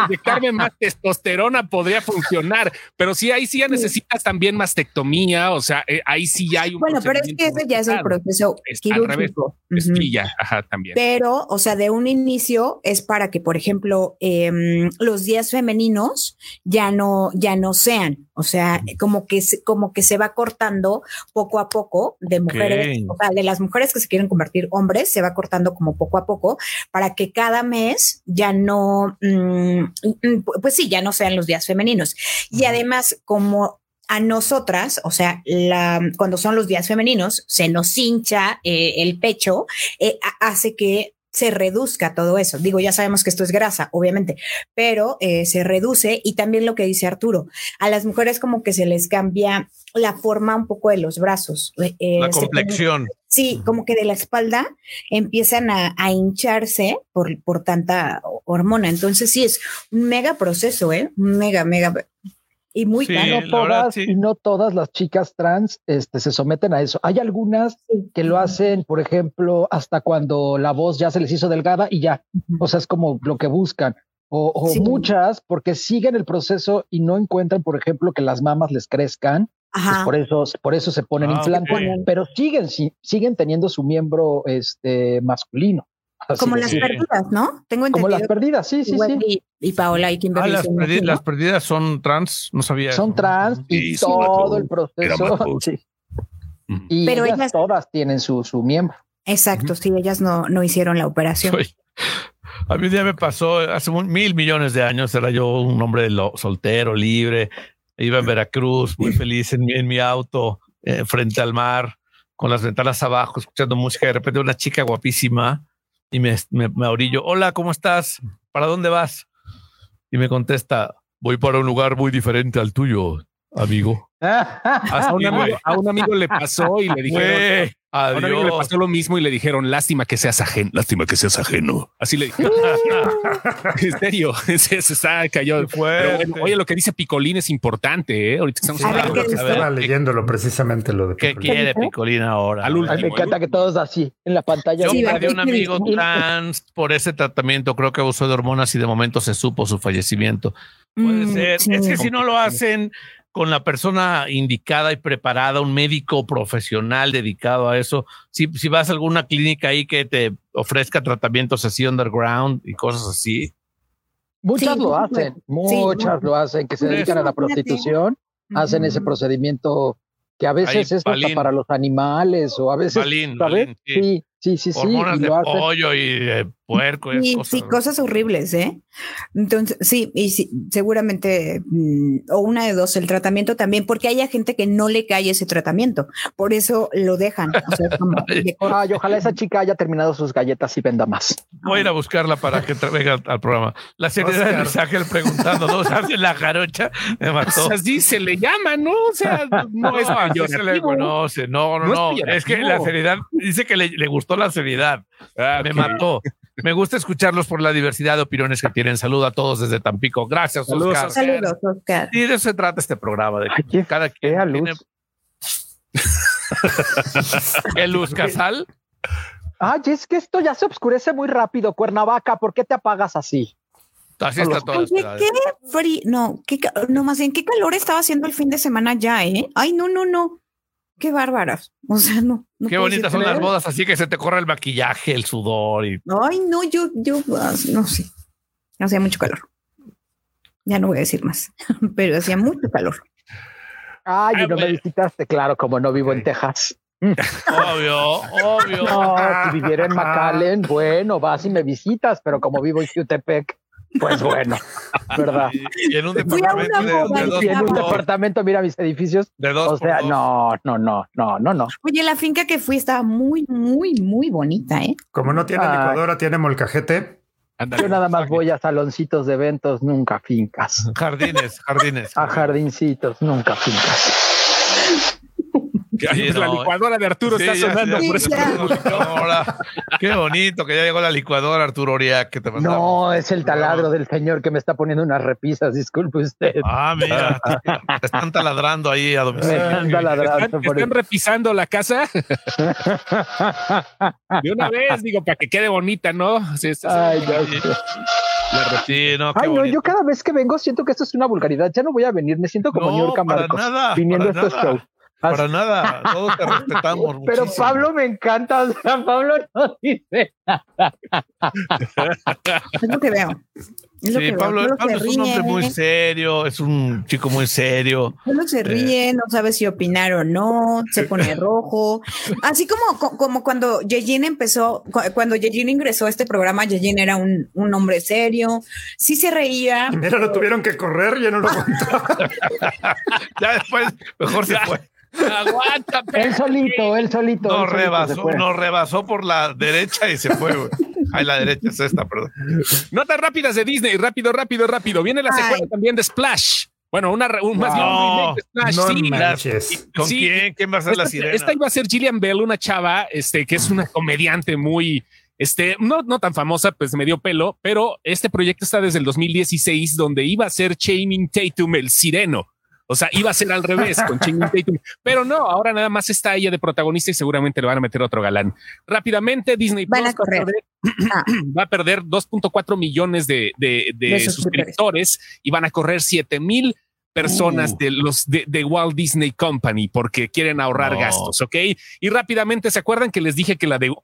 inyectarme más testosterona podría funcionar, pero sí, ahí sí ya necesitas también mastectomía, o sea, eh, ahí sí ya hay un... Bueno, pero es que ese ya es el proceso es, quirúrgico. Al revés, es que ya, ajá, también. Pero, o sea, de un inicio es para que, por ejemplo, eh, los días femeninos ya no, ya no sean, o sea, como que, como que se va cortando poco a poco de mujeres, okay. O sea, de las mujeres que se quieren convertir hombres, se va cortando como poco a poco para que cada mes ya no, pues sí, ya no sean los días femeninos. Y además, como a nosotras, o sea, la, cuando son los días femeninos, se nos hincha eh, el pecho, eh, hace que se reduzca todo eso. Digo, ya sabemos que esto es grasa, obviamente, pero eh, se reduce. Y también lo que dice Arturo, a las mujeres como que se les cambia la forma un poco de los brazos. Eh, la complexión. Ponen, sí, como que de la espalda empiezan a, a hincharse por, por tanta hormona. Entonces sí, es un mega proceso, ¿eh? Mega, mega... Y muy sí, caro. No todas, verdad, sí. Y no todas las chicas trans este, se someten a eso. Hay algunas que lo hacen, por ejemplo, hasta cuando la voz ya se les hizo delgada y ya. O sea, es como lo que buscan. O, o sí. Muchas porque siguen el proceso y no encuentran, por ejemplo, que las mamas les crezcan. Pues por eso, por eso se ponen ah, implantes, okay. Pero siguen, si, siguen teniendo su miembro este, masculino. Así como las sí. perdidas, ¿no? Tengo entendido. Como las perdidas, sí, sí, sí. Y, y Paola y Kimberly. Ah, las, perdi- las perdidas son trans, no sabía. Son eso. Trans y sí, todo el proceso. Sí. Y pero ellas, ellas todas tienen su, su miembro. Exacto, uh-huh. Sí, ellas no, no hicieron la operación. Soy, a mí un día me pasó, hace un, mil millones de años, era yo un hombre lo, soltero, libre, iba en Veracruz, muy feliz en, en mi auto, eh, frente al mar, con las ventanas abajo, escuchando música, de repente una chica guapísima, y me, me, me orillo, hola, ¿cómo estás? ¿Para dónde vas? Y me contesta, voy para un lugar muy diferente al tuyo, amigo. A un amigo, a un amigo le pasó y le dijeron, a un amigo le pasó lo mismo y le dijeron, lástima que seas ajeno. Lástima que seas ajeno. Así le dijeron. En serio, se está cayó. Fue. Oye, lo que dice Picolín es importante, ¿eh? Ahorita estamos hablando. Yo estaba leyéndolo precisamente lo de Picolín. ¿Qué quiere Picolín ahora? Al último. Ay, me encanta que todos así en la pantalla. Yo sí, perdí a un amigo trans por ese tratamiento. Creo que abusó de hormonas y de momento se supo su fallecimiento. Puede mm, ser. Sí. Es que si no lo hacen con la persona indicada y preparada, un médico profesional dedicado a eso. Si, si vas a alguna clínica ahí que te ofrezca tratamientos así underground y cosas así. Muchas sí, lo hacen, sí, muchas sí, lo hacen, que se dedican eso. A la prostitución, uh-huh. Hacen ese procedimiento que a veces ahí, es hasta para los animales o a veces... Balín, Balín, sí, sí, sí, sí. Hormonas sí, de pollo y de puerco. Y sí, cosas. Sí, cosas horribles, ¿eh? Entonces, sí, y sí, seguramente, mm, o una de dos, el tratamiento también, porque hay gente que no le cae ese tratamiento, por eso lo dejan. O sea, como de... Ay, ojalá esa chica haya terminado sus galletas y venda más. Voy a ir a buscarla para que tra- venga al programa. La seriedad de Luis Ángel preguntando, ¿no? O sea, la jarocha me mató. O sea, sí, se le llama, ¿no? O sea, no es no, se le conoce, no, no, no. no. Es que la seriedad, dice que le, le gustó toda la seriedad. Ah, me okay. mató. Me gusta escucharlos por la diversidad de opiniones que tienen. Salud a todos desde Tampico. Gracias, saludos, Oscar. Saludos, Oscar. Y de eso se trata este programa. De que cada quien qué tiene... El Luz Casal. Ay, es que esto ya se oscurece muy rápido, Cuernavaca. ¿Por qué te apagas así? Así está todo. Oye, qué frío. No, qué ca... no, más bien, qué calor estaba haciendo el fin de semana ya, ¿eh? Ay, no, no, no. Qué bárbaras. O sea, no. no Qué bonitas son las bodas, así que se te corre el maquillaje, el sudor. Y... Ay, no, yo, yo, no sé. Hacía mucho calor. Ya no voy a decir más, pero hacía mucho calor. Ay, y no me visitaste, claro, como no vivo en Texas. Obvio, obvio. No, si viviera en McAllen, bueno, vas y me visitas, pero como vivo en Jutepec, pues bueno, ¿verdad? Y en un departamento de, de dos y en un departamento, mira mis edificios. De dos. O sea, no, no, no, no, no, no. Oye, la finca que fui estaba muy, muy, muy bonita, ¿eh? Como no tiene ah, licuadora, tiene molcajete. Andale, yo nada más voy a saloncitos de eventos, nunca fincas. Jardines, jardines. A jardincitos, nunca fincas. Sí, no. La licuadora de Arturo sí, está ya, sonando. Sí, por eso. Qué bonito que ya llegó la licuadora, Arturo Uriaga, que te mandamos. No, es el taladro no. del señor que me está poniendo unas repisas, disculpe usted. Ah, mira, te están taladrando ahí a domicilio. Están, ¿Están, están repisando la casa? De una vez, digo, para que quede bonita, ¿no? Sí, ay, sí, no, qué Ay, no, yo cada vez que vengo siento que esto es una vulgaridad. Ya no voy a venir, me siento como no, Niurka Marcos nada, viniendo a estos shows. Para nada, todos te respetamos. Pero muchísimo. Pablo me encanta, o sea, Pablo no dice nada. Es lo que veo. Es sí, que Pablo, veo. Pablo es un hombre muy serio, es un chico muy serio. Pablo se ríe, eh. no sabe si opinar o no, se pone rojo. Así como, como cuando Yejin empezó, cuando Yejin ingresó a este programa, Yejin era un, un hombre serio, sí se reía. Primero lo tuvieron que correr, ya no lo contaba. Ya después, mejor se fue. Aguanta, él solito, él solito. No rebasó, nos rebasó por la derecha y se fue, güey. Ay, la derecha es esta, perdón. Notas rápidas de Disney, rápido, rápido, rápido. Viene la secuela Ay. también de Splash. Bueno, una un, más wow. bien un Splash. No sí, manches. ¿Con sí. quién? ¿Quién va a ser esta, la sirena? Esta iba a ser Gillian Bell, una chava, este, que es una comediante muy, este, no, no tan famosa, pues me dio pelo, pero este proyecto está desde el dos mil dieciséis, donde iba a ser Channing Tatum, el sireno. O sea, iba a ser al revés con Channing Tatum, pero no, ahora nada más está ella de protagonista y seguramente le van a meter otro galán. Rápidamente, Disney Plus va a perder, ah. va a perder dos punto cuatro millones de, de, de, de suscriptores y van a correr siete mil personas uh. de los de, de Walt Disney Company porque quieren ahorrar no. gastos, ¿ok? Y rápidamente, ¿se acuerdan que les dije que la de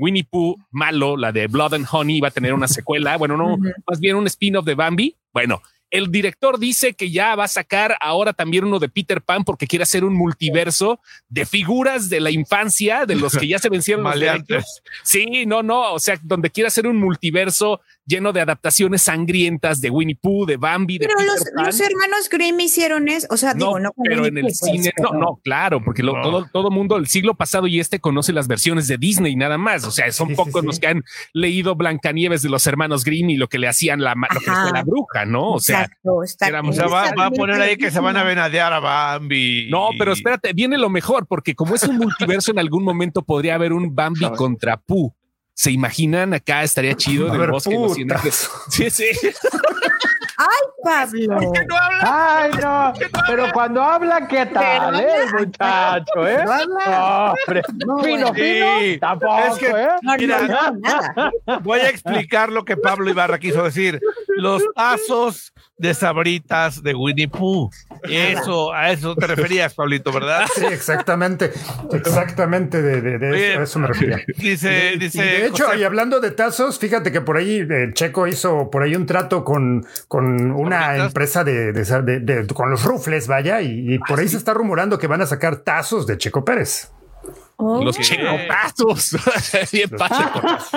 Winnie Pooh malo, la de Blood and Honey, iba a tener una secuela? Bueno, no, uh-huh. más bien un spin-off de Bambi. Bueno, el director dice que ya va a sacar ahora también uno de Peter Pan porque quiere hacer un multiverso de figuras de la infancia, de los que ya se vencieron los derechos. Sí, no, no, o sea, donde quiere hacer un multiverso lleno de adaptaciones sangrientas de Winnie Pooh, de Bambi, de pero Peter los, Pan. Los hermanos Grimm hicieron eso, o sea, no, digo, no. Pero Winnie en el pues, cine, pero... no, no, claro, porque lo, no. todo, todo mundo, el siglo pasado y este conoce las versiones de Disney nada más, o sea, son sí, pocos sí, los sí. que han leído Blancanieves de los hermanos Grimm y lo que le hacían la, lo que fue la bruja, ¿no? O sea, exacto, está era, o sea, va, va a poner ahí que se van a venadear a Bambi. No, pero espérate, viene lo mejor, porque como es un multiverso, en algún momento podría haber un Bambi contra Pooh. ¿Se imaginan? Acá estaría chido del bosque. No, sí, sí. ¡Ay, Pablo! ¿Por qué no habla? ¡Ay, no! Pero cuando habla, ¿qué tal, eh, muchacho, eh? No, hombre. No, fino, sí. fino, tampoco, es que, ¿eh? No, mira, no, no, no. Voy a explicar lo que Pablo Ibarra quiso decir. Los asos de sabritas de Winnie Pooh. Eso, a eso te referías, Pablito, ¿verdad? Sí, exactamente. Exactamente, de, de, de Oye, eso, a eso me refería. Dice, y de, dice. Y de hecho, José, y hablando de tazos, fíjate que por ahí eh, Checo hizo por ahí un trato con, con una empresa de, de, de, de con los rufles, vaya, y, y por ahí se está rumorando que van a sacar tazos de Checo Pérez. Oh. Los chicotazos. Bien pachecotazos.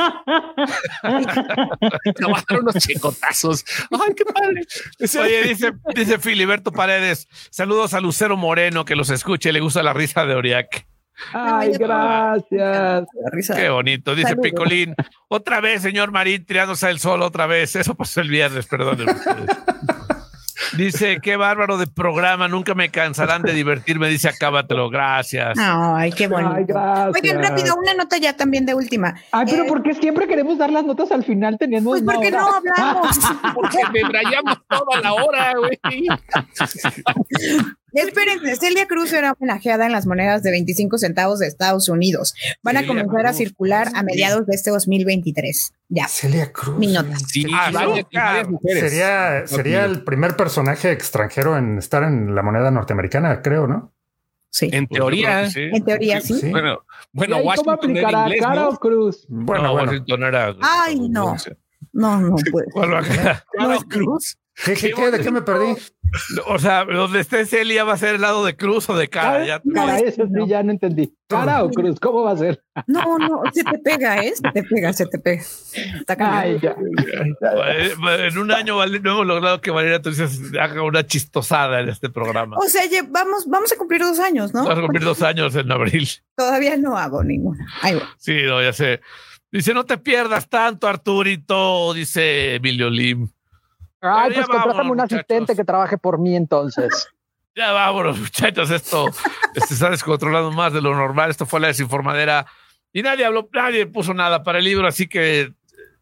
Trabajaron los chicotazos. Ay, qué padre. Oye, dice, dice Filiberto Paredes. Saludos a Lucero Moreno, que los escuche. Le gusta la risa de Oriac. Ay, gracias. Qué bonito, dice Saludos. Picolín. Otra vez, señor Marín, tirándose al sol otra vez. Eso pasó el viernes, perdónenme. Dice, qué bárbaro de programa, nunca me cansarán de divertirme, dice, acábatelo, gracias. Ay, qué bonito. Ay, gracias. Oigan, rápido, una nota ya también de última. Ay, pero eh, ¿por qué siempre queremos dar las notas al final teniendo pues porque hora? No hablamos. Porque me rayamos toda la hora, güey. Espérense, Celia Cruz será homenajeada en las monedas de veinticinco centavos de Estados Unidos. Van a Celia comenzar Cruz. a circular a mediados de este dos mil veintitrés. Ya. Celia Cruz. Mi nota. Sí, ah, no, sería, sería el primer personaje extranjero en estar en la moneda norteamericana, creo, ¿no? Sí. En teoría. Pues sí. En teoría, sí. sí. Bueno, bueno Washington era inglés, ¿no? ¿Cara o Cruz? Bueno, no, bueno. Washington era... Ay, no. No, no puede. Bueno, acá. ¿Cara o Cruz? ¿Qué, qué, qué, ¿De qué me perdí? O sea, donde esté Celia, ¿va a ser el lado de Cruz o de Cara? Ya te... no, eso sí, ya no entendí. ¿Cara o Cruz? ¿Cómo va a ser? No, no, se te pega, ¿eh? Se te pega, se te pega. Está cambiando. Ay, ya. En un año no hemos logrado que Valeria Torices haga una chistosada en este programa. O sea, vamos, vamos a cumplir dos años, ¿no? Vamos a cumplir dos años en abril. Todavía no hago ninguna. Ahí va. Sí, no, ya sé. Dice, no te pierdas tanto, Arturito, dice Emilio Lim. Ay, pues contrátame un asistente que trabaje por mí entonces. Ya vámonos, muchachos, esto se está descontrolando más de lo normal. Esto fue La Desinformadera y nadie habló, nadie puso nada para el libro, así que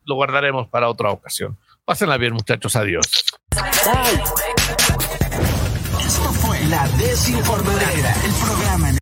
lo guardaremos para otra ocasión. Pásenla bien, muchachos. Adiós. Esto fue La Desinformadera, el programa.